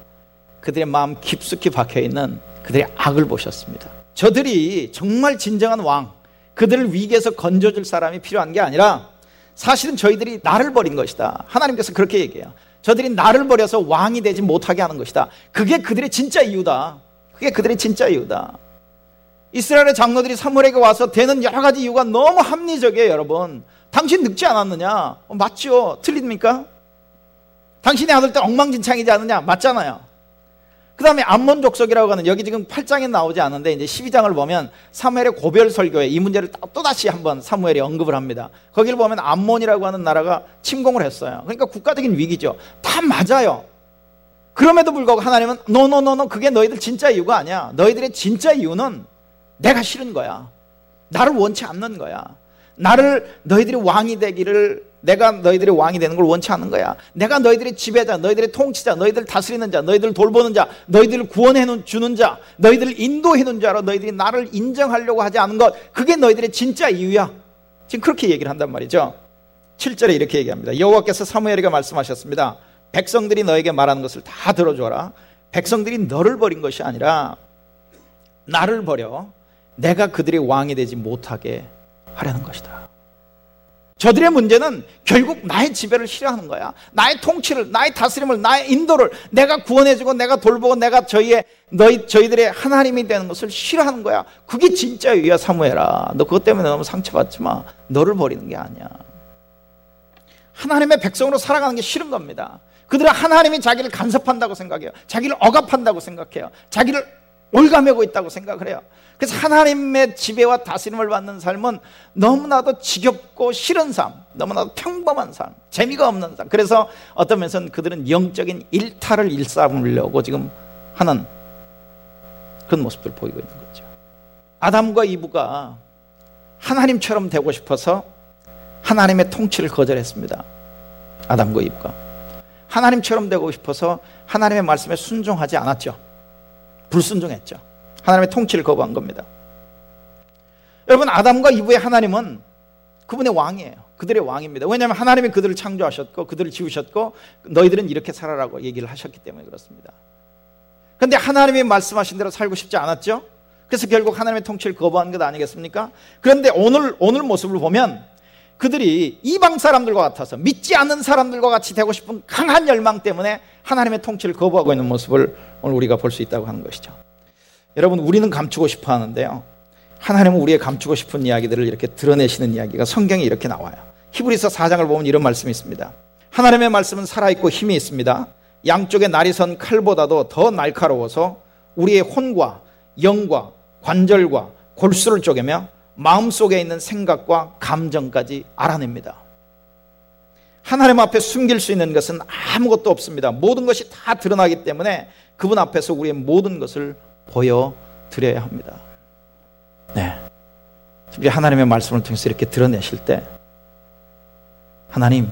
그들의 마음 깊숙이 박혀있는 그들의 악을 보셨습니다. 저들이 정말 진정한 왕, 그들을 위기에서 건져줄 사람이 필요한 게 아니라 사실은 저희들이 나를 버린 것이다. 하나님께서 그렇게 얘기해요. 저들이 나를 버려서 왕이 되지 못하게 하는 것이다. 그게 그들의 진짜 이유다. 그게 그들의 진짜 이유다. 이스라엘의 장로들이 사무엘에게 와서 되는 여러 가지 이유가 너무 합리적이에요. 여러분, 당신 늙지 않았느냐? 맞죠? 틀립니까? 당신의 아들 때 엉망진창이지 않느냐? 맞잖아요. 그 다음에 암몬 족속이라고 하는, 여기 지금 8장에 나오지 않은데 이제 12장을 보면 사무엘의 고별 설교에 이 문제를 또다시 한번 사무엘이 언급을 합니다. 거기를 보면 암몬이라고 하는 나라가 침공을 했어요. 그러니까 국가적인 위기죠. 다 맞아요. 그럼에도 불구하고 하나님은 노노노노, 그게 너희들 진짜 이유가 아니야. 너희들의 진짜 이유는 내가 싫은 거야. 나를 원치 않는 거야. 너희들이 왕이 되기를, 내가 너희들이 왕이 되는 걸 원치 않는 거야. 내가 너희들의 지배자, 너희들의 통치자, 너희들 다스리는 자, 너희들 돌보는 자, 너희들을 구원해주는 자, 너희들을 인도해주는 자로 너희들이 나를 인정하려고 하지 않은 것, 그게 너희들의 진짜 이유야. 지금 그렇게 얘기를 한단 말이죠. 7절에 이렇게 얘기합니다. 여호와께서 사무엘에게 말씀하셨습니다. 백성들이 너에게 말하는 것을 다 들어줘라. 백성들이 너를 버린 것이 아니라 나를 버려 내가 그들의 왕이 되지 못하게 하려는 것이다. 저들의 문제는 결국 나의 지배를 싫어하는 거야. 나의 통치를, 나의 다스림을, 나의 인도를, 내가 구원해주고 내가 돌보고 내가 저희들의 하나님이 되는 것을 싫어하는 거야. 그게 진짜 이유야. 사무엘아, 너 그것 때문에 너무 상처받지 마. 너를 버리는 게 아니야. 하나님의 백성으로 살아가는 게 싫은 겁니다. 그들은 하나님이 자기를 간섭한다고 생각해요. 자기를 억압한다고 생각해요. 자기를 올가매고 있다고 생각을 해요. 그래서 하나님의 지배와 다스림을 받는 삶은 너무나도 지겹고 싫은 삶, 너무나도 평범한 삶, 재미가 없는 삶. 그래서 어떤 면에서는 그들은 영적인 일탈을 일삼으려고 지금 하는 그런 모습들을 보이고 있는 거죠. 아담과 이브가 하나님처럼 되고 싶어서 하나님의 통치를 거절했습니다. 아담과 이브가 하나님처럼 되고 싶어서 하나님의 말씀에 순종하지 않았죠. 불순종했죠. 하나님의 통치를 거부한 겁니다. 여러분, 아담과 이브의 하나님은 그분의 왕이에요. 그들의 왕입니다. 왜냐하면 하나님이 그들을 창조하셨고 그들을 지으셨고 너희들은 이렇게 살아라고 얘기를 하셨기 때문에 그렇습니다. 그런데 하나님이 말씀하신 대로 살고 싶지 않았죠. 그래서 결국 하나님의 통치를 거부한 것 아니겠습니까? 그런데 오늘 모습을 보면 그들이 이방 사람들과 같아서 믿지 않는 사람들과 같이 되고 싶은 강한 열망 때문에 하나님의 통치를 거부하고 있는 모습을 오늘 우리가 볼 수 있다고 하는 것이죠. 여러분, 우리는 감추고 싶어 하는데요, 하나님은 우리의 감추고 싶은 이야기들을 이렇게 드러내시는 이야기가 성경에 이렇게 나와요. 히브리서 4장을 보면 이런 말씀이 있습니다. 하나님의 말씀은 살아있고 힘이 있습니다. 양쪽에 날이 선 칼보다도 더 날카로워서 우리의 혼과 영과 관절과 골수를 쪼개며 마음속에 있는 생각과 감정까지 알아냅니다. 하나님 앞에 숨길 수 있는 것은 아무것도 없습니다. 모든 것이 다 드러나기 때문에 그분 앞에서 우리의 모든 것을 보여드려야 합니다. 네, 하나님의 말씀을 통해서 이렇게 드러내실 때 하나님,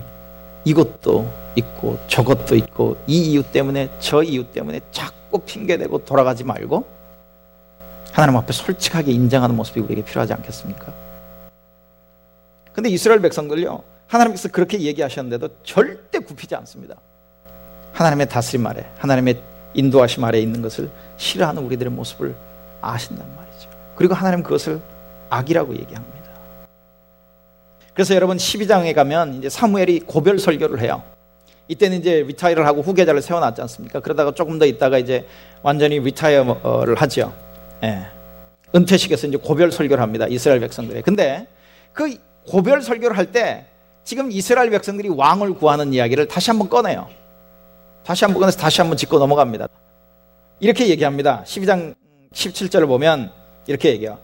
이것도 있고 저것도 있고 이 이유 때문에 저 이유 때문에 자꾸 핑계대고 돌아가지 말고 하나님 앞에 솔직하게 인정하는 모습이 우리에게 필요하지 않겠습니까? 근데 이스라엘 백성들요, 하나님께서 그렇게 얘기하셨는데도 절대 굽히지 않습니다. 하나님의 다스림 아래, 하나님의 인도하심 아래에 있는 것을 싫어하는 우리들의 모습을 아신단 말이죠. 그리고 하나님 그것을 악이라고 얘기합니다. 그래서 여러분 12장에 가면 이제 사무엘이 고별 설교를 해요. 이때는 이제 리타이어를 하고 후계자를 세워놨지 않습니까? 그러다가 조금 더 있다가 이제 완전히 리타이어를 하죠. 예. 은퇴식에서 이제 고별 설교를 합니다. 이스라엘 백성들의. 근데 그 고별 설교를 할 때 지금 이스라엘 백성들이 왕을 구하는 이야기를 다시 한번 꺼내요. 다시 한번 꺼내서 다시 한번 짚고 넘어갑니다. 이렇게 얘기합니다. 12장 17절을 보면 이렇게 얘기해요.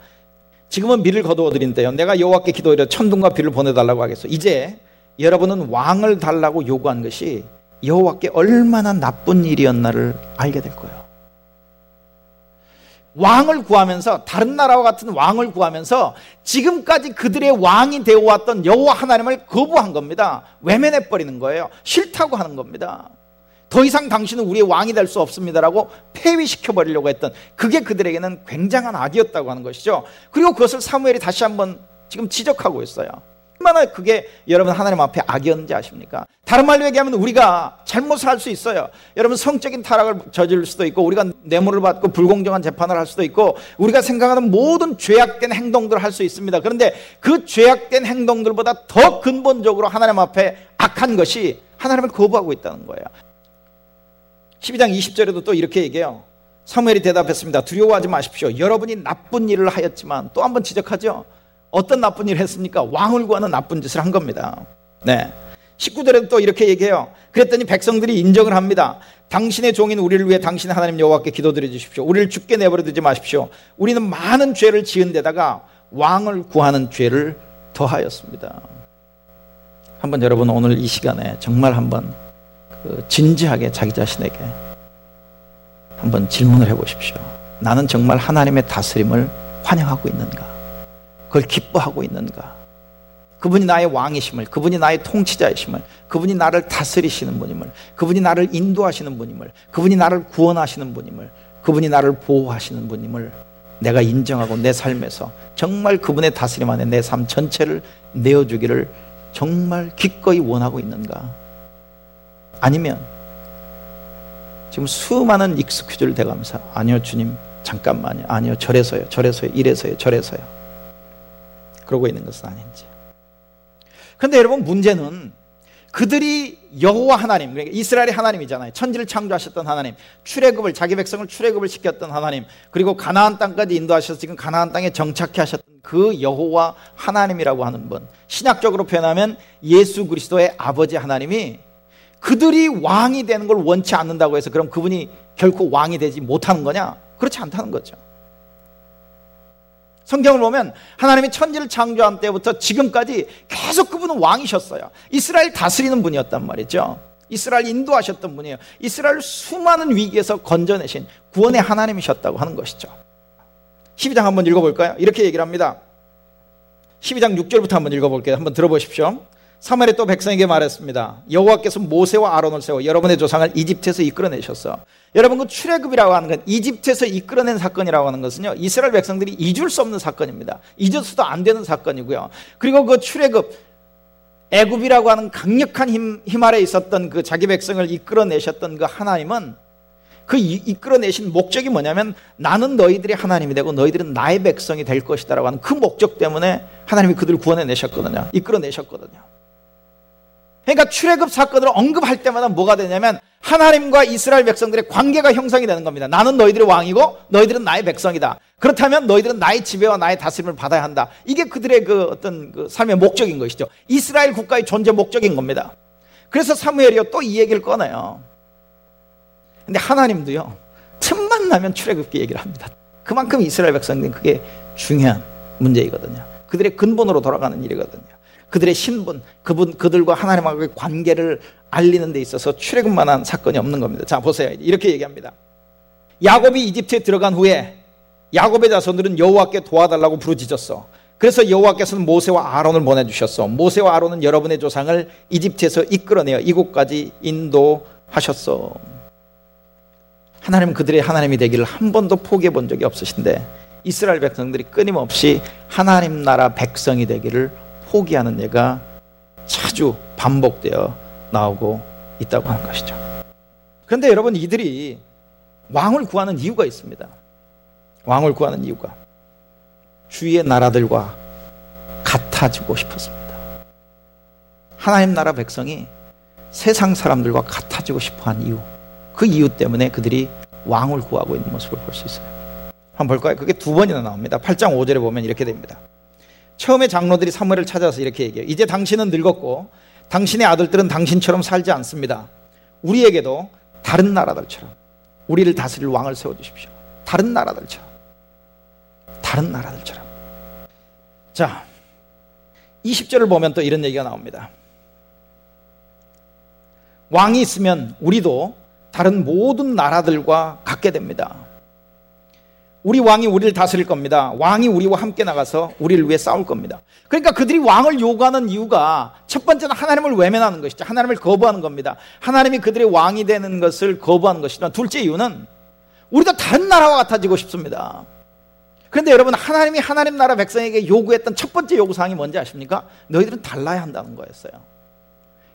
지금은 비를 거두어 드린 때요, 내가 여호와께 기도하려 천둥과 비를 보내달라고 하겠소. 이제 여러분은 왕을 달라고 요구한 것이 여호와께 얼마나 나쁜 일이었나를 알게 될 거예요. 왕을 구하면서, 다른 나라와 같은 왕을 구하면서 지금까지 그들의 왕이 되어왔던 여호와 하나님을 거부한 겁니다. 외면해버리는 거예요. 싫다고 하는 겁니다. 더 이상 당신은 우리의 왕이 될 수 없습니다라고 폐위시켜버리려고 했던, 그게 그들에게는 굉장한 악이었다고 하는 것이죠. 그리고 그것을 사무엘이 다시 한번 지금 지적하고 있어요. 얼마나 그게 여러분 하나님 앞에 악이었는지 아십니까? 다른 말로 얘기하면 우리가 잘못을 할 수 있어요. 여러분 성적인 타락을 저질 수도 있고, 우리가 뇌물을 받고 불공정한 재판을 할 수도 있고, 우리가 생각하는 모든 죄악된 행동들을 할 수 있습니다. 그런데 그 죄악된 행동들보다 더 근본적으로 하나님 앞에 악한 것이 하나님을 거부하고 있다는 거예요. 12장 20절에도 또 이렇게 얘기해요. 사무엘이 대답했습니다. 두려워하지 마십시오. 여러분이 나쁜 일을 하였지만, 또 한 번 지적하죠. 어떤 나쁜 일을 했습니까? 왕을 구하는 나쁜 짓을 한 겁니다. 네. 19절에도 또 이렇게 얘기해요. 그랬더니 백성들이 인정을 합니다. 당신의 종인 우리를 위해 당신 하나님 여호와께 기도드려 주십시오. 우리를 죽게 내버려 두지 마십시오. 우리는 많은 죄를 지은 데다가 왕을 구하는 죄를 더하였습니다. 한번 여러분 오늘 이 시간에 정말 한번 진지하게 자기 자신에게 한번 질문을 해보십시오. 나는 정말 하나님의 다스림을 환영하고 있는가? 그걸 기뻐하고 있는가? 그분이 나의 왕이심을, 그분이 나의 통치자이심을, 그분이 나를 다스리시는 분임을, 그분이 나를 인도하시는 분임을, 그분이 나를 구원하시는 분임을, 그분이 나를 보호하시는 분임을 내가 인정하고 내 삶에서 정말 그분의 다스림 안에 내 삶 전체를 내어주기를 정말 기꺼이 원하고 있는가? 아니면 지금 수많은 익스큐즈를 대가면서 아니요 주님 잠깐만요, 아니요 저래서요, 저래서요, 이래서요, 저래서요 그러고 있는 것은 아닌지. 그런데 여러분 문제는 그들이 여호와 하나님, 그러니까 이스라엘의 하나님이잖아요. 천지를 창조하셨던 하나님, 출애굽을, 자기 백성을 출애굽을 시켰던 하나님, 그리고 가나안 땅까지 인도하셔서 지금 가나안 땅에 정착해 하셨던 그 여호와 하나님이라고 하는 분, 신약적으로 표현하면 예수 그리스도의 아버지 하나님이 그들이 왕이 되는 걸 원치 않는다고 해서 그럼 그분이 결코 왕이 되지 못하는 거냐? 그렇지 않다는 거죠. 성경을 보면 하나님이 천지를 창조한 때부터 지금까지 계속 그분은 왕이셨어요. 이스라엘 다스리는 분이었단 말이죠. 이스라엘 인도하셨던 분이에요. 이스라엘 수많은 위기에서 건져내신 구원의 하나님이셨다고 하는 것이죠. 12장 한번 읽어볼까요? 이렇게 얘기를 합니다. 12장 6절부터 한번 읽어볼게요. 한번 들어보십시오. 사무엘이 또 백성에게 말했습니다. 여호와께서 모세와 아론을 세워 여러분의 조상을 이집트에서 이끌어내셨어. 여러분 그 출애굽이라고 하는 건, 이집트에서 이끌어낸 사건이라고 하는 것은요, 이스라엘 백성들이 잊을 수 없는 사건입니다. 잊어서도 안 되는 사건이고요. 그리고 그 출애굽, 애굽이라고 하는 강력한 힘 아래 있었던 그 자기 백성을 이끌어내셨던 그 하나님은 그 이끌어내신 목적이 뭐냐면, 나는 너희들이 하나님이 되고 너희들은 나의 백성이 될 것이다라고 하는 그 목적 때문에 하나님이 그들을 구원해내셨거든요. 이끌어내셨거든요. 그러니까 출애굽 사건을 언급할 때마다 뭐가 되냐면 하나님과 이스라엘 백성들의 관계가 형성이 되는 겁니다. 나는 너희들의 왕이고 너희들은 나의 백성이다. 그렇다면 너희들은 나의 지배와 나의 다스림을 받아야 한다. 이게 그들의 그 어떤 그 삶의 목적인 것이죠. 이스라엘 국가의 존재 목적인 겁니다. 그래서 사무엘이 또 이 얘기를 꺼내요. 근데 하나님도요, 틈만 나면 출애굽기 얘기를 합니다. 그만큼 이스라엘 백성들은 그게 중요한 문제이거든요. 그들의 근본으로 돌아가는 일이거든요. 그들의 신분, 그들과 하나님과의 관계를 알리는 데 있어서 출애굽만한 사건이 없는 겁니다. 자 보세요. 이렇게 얘기합니다. 야곱이 이집트에 들어간 후에 야곱의 자손들은 여호와께 도와달라고 부르짖었어. 그래서 여호와께서는 모세와 아론을 보내주셨어. 모세와 아론은 여러분의 조상을 이집트에서 이끌어내어 이곳까지 인도하셨어. 하나님은 그들의 하나님이 되기를 한 번도 포기해 본 적이 없으신데 이스라엘 백성들이 끊임없이 하나님 나라 백성이 되기를 포기하는 예가 자주 반복되어 나오고 있다고 하는 것이죠. 그런데 여러분, 이들이 왕을 구하는 이유가 있습니다. 왕을 구하는 이유가 주위의 나라들과 같아지고 싶었습니다. 하나님 나라 백성이 세상 사람들과 같아지고 싶어한 이유, 그 이유 때문에 그들이 왕을 구하고 있는 모습을 볼 수 있어요. 한번 볼까요? 그게 두 번이나 나옵니다. 8장 5절에 보면 이렇게 됩니다. 처음에 장로들이 사무엘을 찾아서 이렇게 얘기해요. 이제 당신은 늙었고 당신의 아들들은 당신처럼 살지 않습니다. 우리에게도 다른 나라들처럼 우리를 다스릴 왕을 세워주십시오. 다른 나라들처럼, 다른 나라들처럼. 자, 20절을 보면 또 이런 얘기가 나옵니다. 왕이 있으면 우리도 다른 모든 나라들과 같게 됩니다. 우리 왕이 우리를 다스릴 겁니다. 왕이 우리와 함께 나가서 우리를 위해 싸울 겁니다. 그러니까 그들이 왕을 요구하는 이유가 첫 번째는 하나님을 외면하는 것이죠. 하나님을 거부하는 겁니다. 하나님이 그들의 왕이 되는 것을 거부하는 것이지만, 둘째 이유는 우리도 다른 나라와 같아지고 싶습니다. 그런데 여러분, 하나님이 하나님 나라 백성에게 요구했던 첫 번째 요구사항이 뭔지 아십니까? 너희들은 달라야 한다는 거였어요.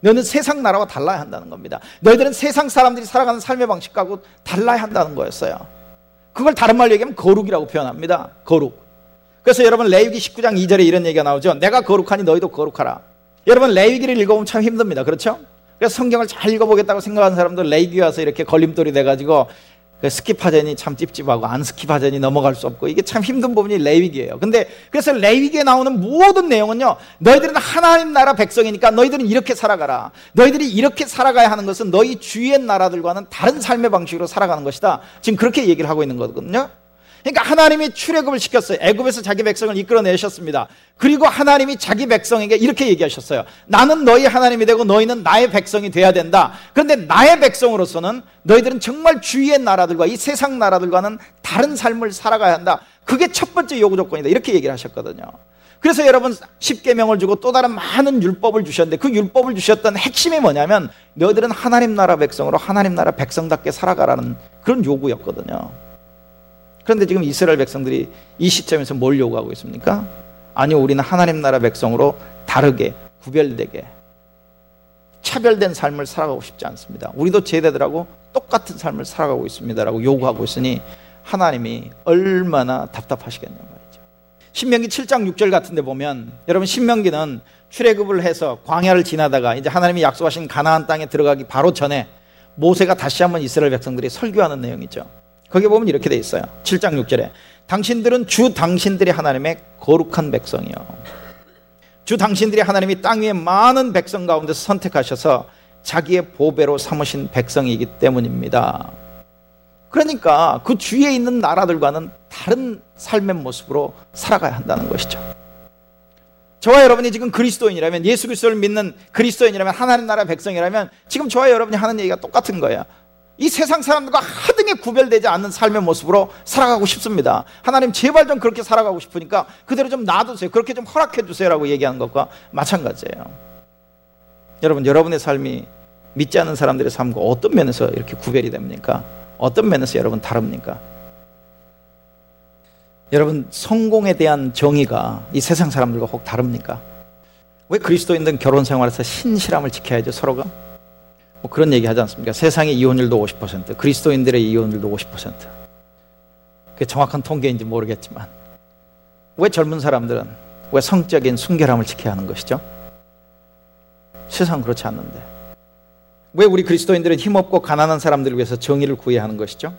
너희는 세상 나라와 달라야 한다는 겁니다. 너희들은 세상 사람들이 살아가는 삶의 방식하고 달라야 한다는 거였어요. 그걸 다른 말로 얘기하면 거룩이라고 표현합니다. 거룩. 그래서 여러분, 레위기 19장 2절에 이런 얘기가 나오죠. 내가 거룩하니 너희도 거룩하라. 여러분, 레위기를 읽어보면 참 힘듭니다. 그렇죠? 그래서 성경을 잘 읽어보겠다고 생각하는 사람들 레위기 와서 이렇게 걸림돌이 돼가지고 스킵하자니 참 찝찝하고 안 스킵하자니 넘어갈 수 없고, 이게 참 힘든 부분이 레위기예요. 근데 그래서 레위기에 나오는 모든 내용은요, 너희들은 하나님 나라 백성이니까 너희들은 이렇게 살아가라. 너희들이 이렇게 살아가야 하는 것은 너희 주위의 나라들과는 다른 삶의 방식으로 살아가는 것이다. 지금 그렇게 얘기를 하고 있는 거거든요. 그러니까 하나님이 출애굽을 시켰어요. 애굽에서 자기 백성을 이끌어내셨습니다. 그리고 하나님이 자기 백성에게 이렇게 얘기하셨어요. 나는 너희 하나님이 되고 너희는 나의 백성이 돼야 된다. 그런데 나의 백성으로서는 너희들은 정말 주위의 나라들과 이 세상 나라들과는 다른 삶을 살아가야 한다. 그게 첫 번째 요구 조건이다. 이렇게 얘기를 하셨거든요. 그래서 여러분, 십계명을 주고 또 다른 많은 율법을 주셨는데, 그 율법을 주셨던 핵심이 뭐냐면 너희들은 하나님 나라 백성으로 하나님 나라 백성답게 살아가라는 그런 요구였거든요. 그런데 지금 이스라엘 백성들이 이 시점에서 뭘 요구하고 있습니까? 아니요, 우리는 하나님 나라 백성으로 다르게, 구별되게, 차별된 삶을 살아가고 싶지 않습니다. 우리도 제자들하고 똑같은 삶을 살아가고 있습니다라고 요구하고 있으니 하나님이 얼마나 답답하시겠냐는 말이죠. 신명기 7장 6절 같은 데 보면, 여러분, 신명기는 출애굽을 해서 광야를 지나다가 이제 하나님이 약속하신 가나안 땅에 들어가기 바로 전에 모세가 다시 한번 이스라엘 백성들이 설교하는 내용이죠. 거기에 보면 이렇게 돼 있어요. 7장 6절에 당신들은 주 당신들의 하나님의 거룩한 백성이요, 주 당신들의 하나님이 땅 위에 많은 백성 가운데서 선택하셔서 자기의 보배로 삼으신 백성이기 때문입니다. 그러니까 그 주위에 있는 나라들과는 다른 삶의 모습으로 살아가야 한다는 것이죠. 저와 여러분이 지금 그리스도인이라면, 예수 그리스도를 믿는 그리스도인이라면, 하나님 나라 백성이라면 지금 저와 여러분이 하는 얘기가 똑같은 거예요. 이 세상 사람들과 하등에 구별되지 않는 삶의 모습으로 살아가고 싶습니다. 하나님, 제발 좀 그렇게 살아가고 싶으니까 그대로 좀 놔두세요. 그렇게 좀 허락해 주세요라고 얘기하는 것과 마찬가지예요. 여러분, 여러분의 삶이 믿지 않는 사람들의 삶과 어떤 면에서 이렇게 구별이 됩니까? 어떤 면에서 여러분 다릅니까? 여러분, 성공에 대한 정의가 이 세상 사람들과 혹 다릅니까? 왜 그리스도인들은 결혼 생활에서 신실함을 지켜야죠, 서로가? 뭐 그런 얘기 하지 않습니까? 세상의 이혼율도 50%, 그리스도인들의 이혼율도 50%. 그게 정확한 통계인지 모르겠지만, 왜 젊은 사람들은 왜 성적인 순결함을 지켜야 하는 것이죠? 세상은 그렇지 않는데 왜 우리 그리스도인들은 힘없고 가난한 사람들을 위해서 정의를 구해야 하는 것이죠?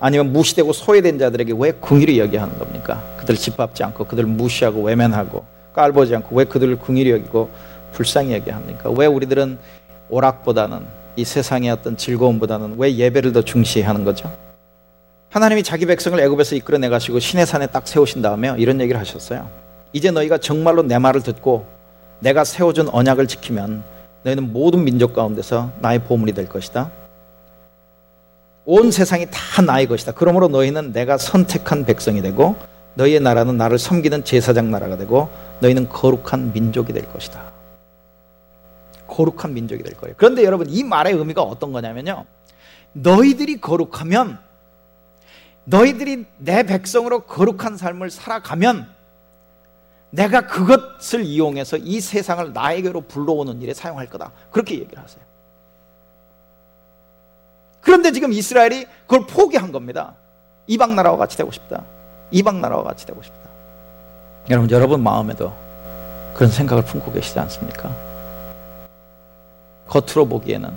아니면 무시되고 소외된 자들에게 왜 긍휼히 여겨야 하는 겁니까? 그들 짓밟지 않고, 그들 무시하고 외면하고 깔보지 않고 왜 그들을 긍휼히 여기고 불쌍히 여겨야 합니까? 왜 우리들은 오락보다는, 이 세상의 어떤 즐거움보다는 왜 예배를 더 중시하는 거죠? 하나님이 자기 백성을 애굽에서 이끌어내가시고 시내산에 딱 세우신 다음에 이런 얘기를 하셨어요. 이제 너희가 정말로 내 말을 듣고 내가 세워준 언약을 지키면 너희는 모든 민족 가운데서 나의 보물이 될 것이다. 온 세상이 다 나의 것이다. 그러므로 너희는 내가 선택한 백성이 되고 너희의 나라는 나를 섬기는 제사장 나라가 되고 너희는 거룩한 민족이 될 것이다. 거룩한 민족이 될 거예요. 그런데 여러분, 이 말의 의미가 어떤 거냐면요, 너희들이 거룩하면, 너희들이 내 백성으로 거룩한 삶을 살아가면 내가 그것을 이용해서 이 세상을 나에게로 불러오는 일에 사용할 거다, 그렇게 얘기를 하세요. 그런데 지금 이스라엘이 그걸 포기한 겁니다. 이방 나라와 같이 되고 싶다, 이방 나라와 같이 되고 싶다. 여러분, 여러분 마음에도 그런 생각을 품고 계시지 않습니까? 겉으로 보기에는,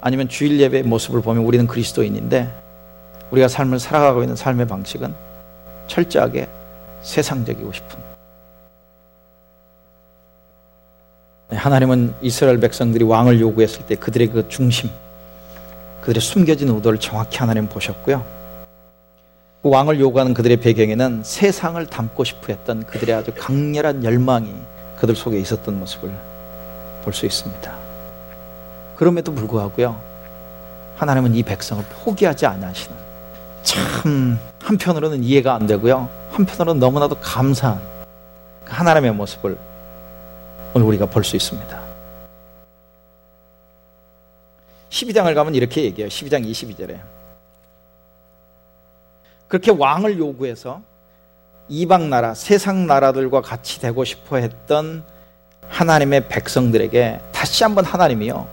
아니면 주일 예배의 모습을 보면 우리는 그리스도인인데 우리가 삶을 살아가고 있는 삶의 방식은 철저하게 세상적이고 싶은, 하나님은 이스라엘 백성들이 왕을 요구했을 때 그들의 그 중심, 그들의 숨겨진 의도를 정확히 하나님 보셨고요, 그 왕을 요구하는 그들의 배경에는 세상을 담고 싶어 했던 그들의 아주 강렬한 열망이 그들 속에 있었던 모습을 볼 수 있습니다. 그럼에도 불구하고요, 하나님은 이 백성을 포기하지 않으시는, 참 한편으로는 이해가 안 되고요 한편으로는 너무나도 감사한 하나님의 모습을 오늘 우리가 볼 수 있습니다. 12장을 가면 이렇게 얘기해요. 12장 22절에 그렇게 왕을 요구해서 이방 나라, 세상 나라들과 같이 되고 싶어 했던 하나님의 백성들에게 다시 한번 하나님이요,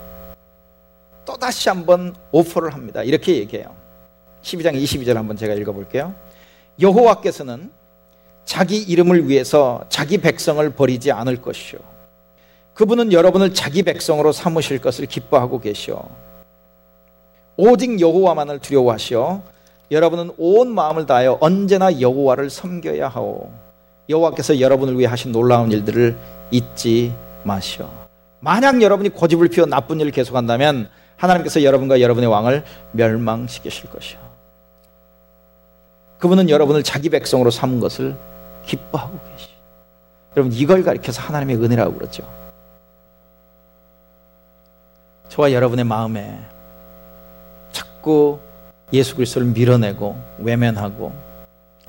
또 다시 한번 오퍼를 합니다. 이렇게 얘기해요. 12장 22절 한번 제가 읽어볼게요. 여호와께서는 자기 이름을 위해서 자기 백성을 버리지 않을 것이요, 그분은 여러분을 자기 백성으로 삼으실 것을 기뻐하고 계시오. 오직 여호와만을 두려워하시오. 여러분은 온 마음을 다하여 언제나 여호와를 섬겨야 하오. 여호와께서 여러분을 위해 하신 놀라운 일들을 잊지 마시오. 만약 여러분이 고집을 피워 나쁜 일을 계속한다면 하나님께서 여러분과 여러분의 왕을 멸망시키실 것이오. 그분은 여러분을 자기 백성으로 삼은 것을 기뻐하고 계시오. 여러분, 이걸 가리켜서 하나님의 은혜라고 그러죠. 저와 여러분의 마음에 자꾸 예수 그리스도를 밀어내고 외면하고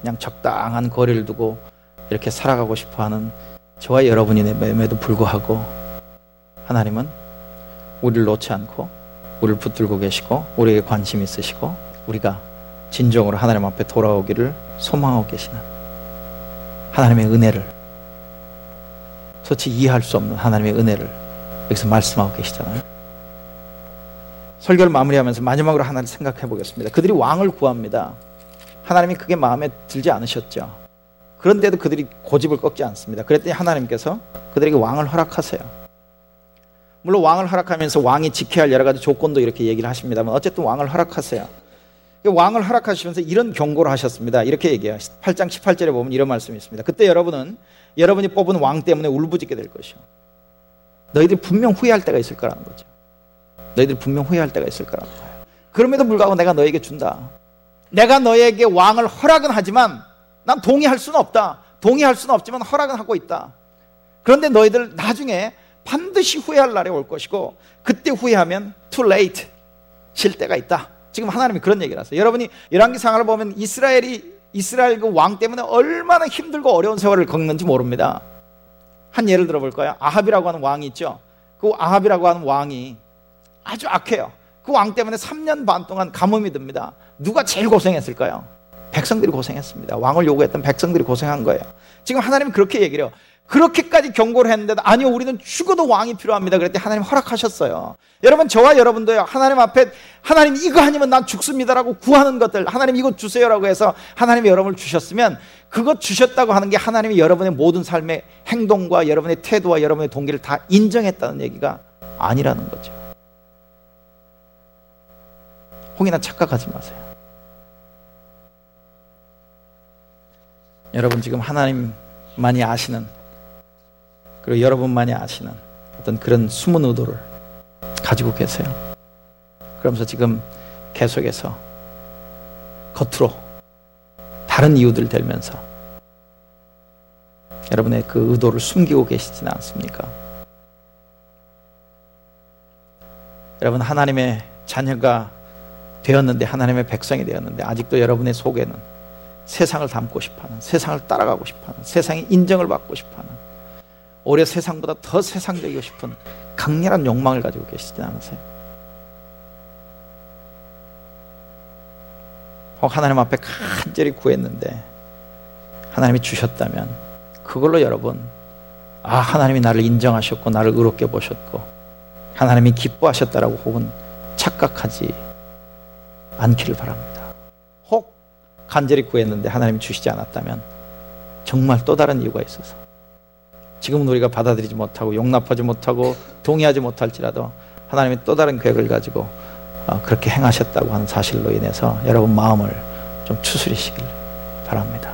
그냥 적당한 거리를 두고 이렇게 살아가고 싶어하는 저와 여러분의 맴에도 불구하고 하나님은 우리를 놓지 않고 우리를 붙들고 계시고 우리에게 관심 있으시고 우리가 진정으로 하나님 앞에 돌아오기를 소망하고 계시는 하나님의 은혜를, 도대체 이해할 수 없는 하나님의 은혜를 여기서 말씀하고 계시잖아요. 설교를 마무리하면서 마지막으로 하나를 생각해 보겠습니다. 그들이 왕을 구합니다. 하나님이 그게 마음에 들지 않으셨죠. 그런데도 그들이 고집을 꺾지 않습니다. 그랬더니 하나님께서 그들에게 왕을 허락하세요. 물론 왕을 허락하면서 왕이 지켜야 할 여러 가지 조건도 이렇게 얘기를 하십니다만 어쨌든 왕을 허락하세요. 왕을 허락하시면서 이런 경고를 하셨습니다. 이렇게 얘기해요. 8장 18절에 보면 이런 말씀이 있습니다. 그때 여러분은 여러분이 뽑은 왕 때문에 울부짖게 될 것이요, 너희들이 분명 후회할 때가 있을 거라는 거죠. 너희들이 분명 후회할 때가 있을 거라는 거예요. 그럼에도 불구하고 내가 너에게 준다. 내가 너에게 왕을 허락은 하지만 난 동의할 수는 없다. 동의할 수는 없지만 허락은 하고 있다. 그런데 너희들 나중에 반드시 후회할 날이 올 것이고 그때 후회하면 too late, 질 때가 있다. 지금 하나님이 그런 얘기를 하세요. 여러분이 열왕기상하를 보면 이스라엘 그 왕 때문에 얼마나 힘들고 어려운 세월을 겪는지 모릅니다. 한 예를 들어볼까요? 아합이라고 하는 왕이 있죠. 그 아합이라고 하는 왕이 아주 악해요. 그 왕 때문에 3년 반 동안 가뭄이 듭니다. 누가 제일 고생했을까요? 백성들이 고생했습니다. 왕을 요구했던 백성들이 고생한 거예요. 지금 하나님이 그렇게 얘기를 해요. 그렇게까지 경고를 했는데도 아니요, 우리는 죽어도 왕이 필요합니다. 그랬더니 하나님 허락하셨어요. 여러분, 저와 여러분도요, 하나님 앞에 하나님 이거 아니면 난 죽습니다라고 구하는 것들, 하나님 이거 주세요라고 해서 하나님이 여러분을 주셨으면 그것 주셨다고 하는 게 하나님이 여러분의 모든 삶의 행동과 여러분의 태도와 여러분의 동기를 다 인정했다는 얘기가 아니라는 거죠. 혹이나 착각하지 마세요. 여러분, 지금 하나님만이 아시는, 그리고 여러분만이 아시는 어떤 그런 숨은 의도를 가지고 계세요. 그러면서 지금 계속해서 겉으로 다른 이유들 들면서 여러분의 그 의도를 숨기고 계시지는 않습니까? 여러분, 하나님의 자녀가 되었는데, 하나님의 백성이 되었는데 아직도 여러분의 속에는 세상을 닮고 싶어하는, 세상을 따라가고 싶어하는, 세상의 인정을 받고 싶어하는, 오히려 세상보다 더 세상적이고 싶은 강렬한 욕망을 가지고 계시지 않으세요? 혹 하나님 앞에 간절히 구했는데 하나님이 주셨다면 그걸로 여러분, 아, 하나님이 나를 인정하셨고 나를 의롭게 보셨고 하나님이 기뻐하셨다라고 혹은 착각하지 않기를 바랍니다. 혹 간절히 구했는데 하나님이 주시지 않았다면 정말 또 다른 이유가 있어서 지금은 우리가 받아들이지 못하고 용납하지 못하고 동의하지 못할지라도 하나님이 또 다른 계획을 가지고 그렇게 행하셨다고 하는 사실로 인해서 여러분 마음을 좀 추스리시길 바랍니다.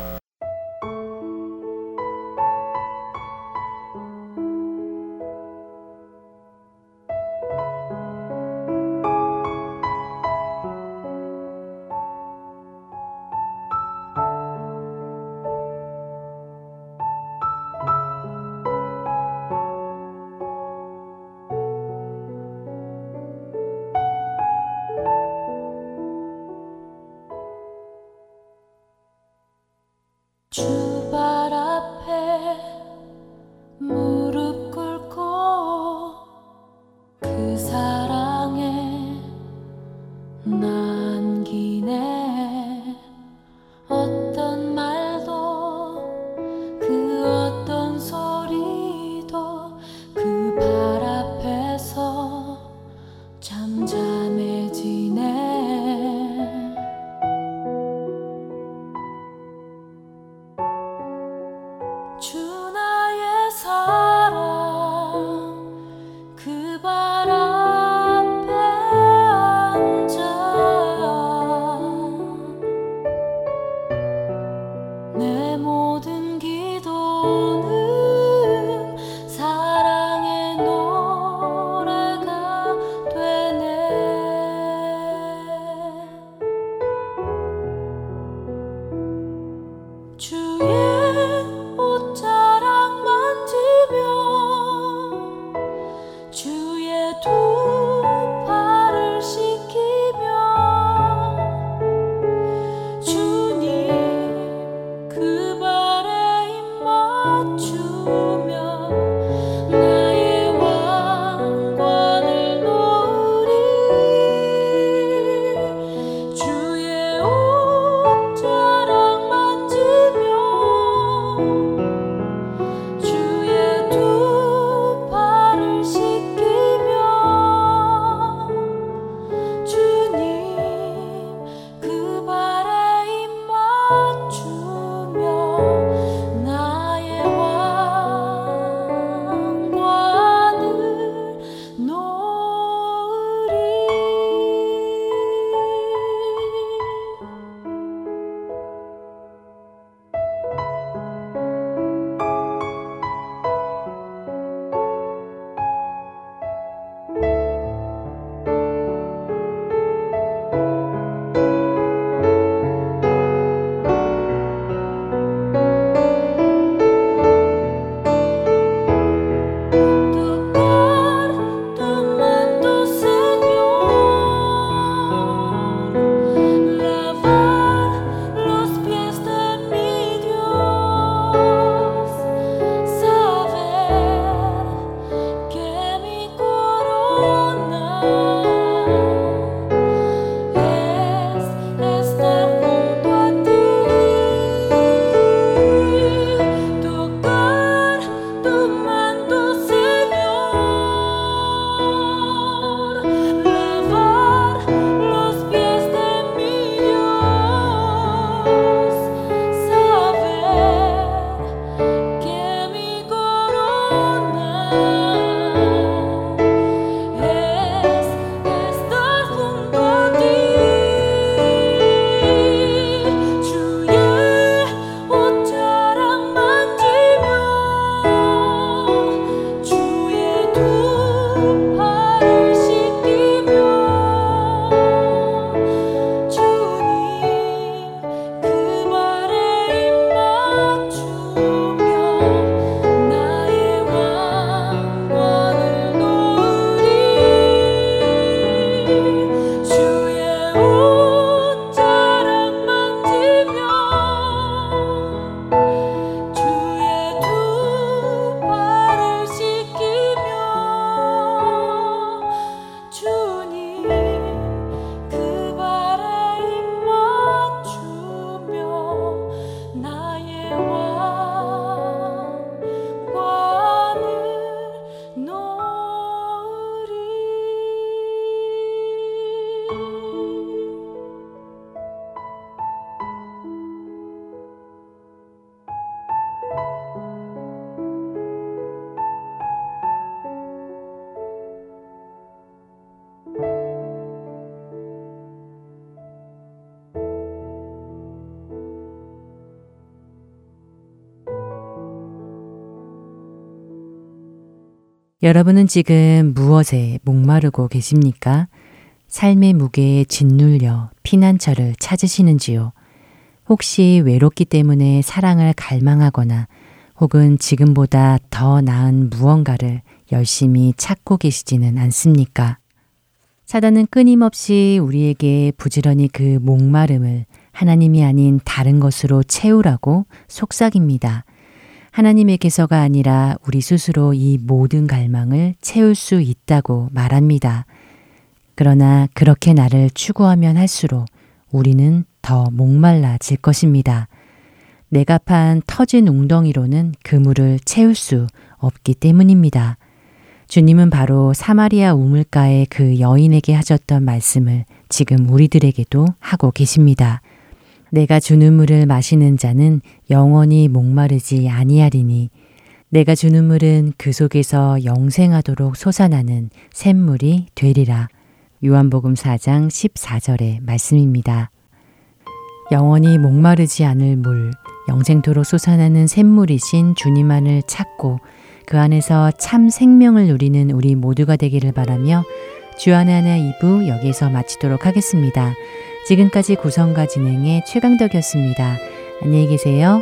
주님 그 발에 입맞추며 여러분은 지금 무엇에 목마르고 계십니까? 삶의 무게에 짓눌려 피난처를 찾으시는지요? 혹시 외롭기 때문에 사랑을 갈망하거나 혹은 지금보다 더 나은 무언가를 열심히 찾고 계시지는 않습니까? 사단은 끊임없이 우리에게 부지런히 그 목마름을 하나님이 아닌 다른 것으로 채우라고 속삭입니다. 하나님에게서가 아니라 우리 스스로 이 모든 갈망을 채울 수 있다고 말합니다. 그러나 그렇게 나를 추구하면 할수록 우리는 더 목말라질 것입니다. 내가 판 터진 웅덩이로는 그물을 채울 수 없기 때문입니다. 주님은 바로 사마리아 우물가의 그 여인에게 하셨던 말씀을 지금 우리들에게도 하고 계십니다. 내가 주는 물을 마시는 자는 영원히 목마르지 아니하리니 내가 주는 물은 그 속에서 영생하도록 솟아나는 샘물이 되리라. 요한복음 4장 14절의 말씀입니다. 영원히 목마르지 않을 물, 영생토록 솟아나는 샘물이신 주님만을 찾고 그 안에서 참 생명을 누리는 우리 모두가 되기를 바라며 주안의 하나 2부 여기에서 마치도록 하겠습니다. 지금까지 구성과 진행의 최강덕이었습니다. 안녕히 계세요.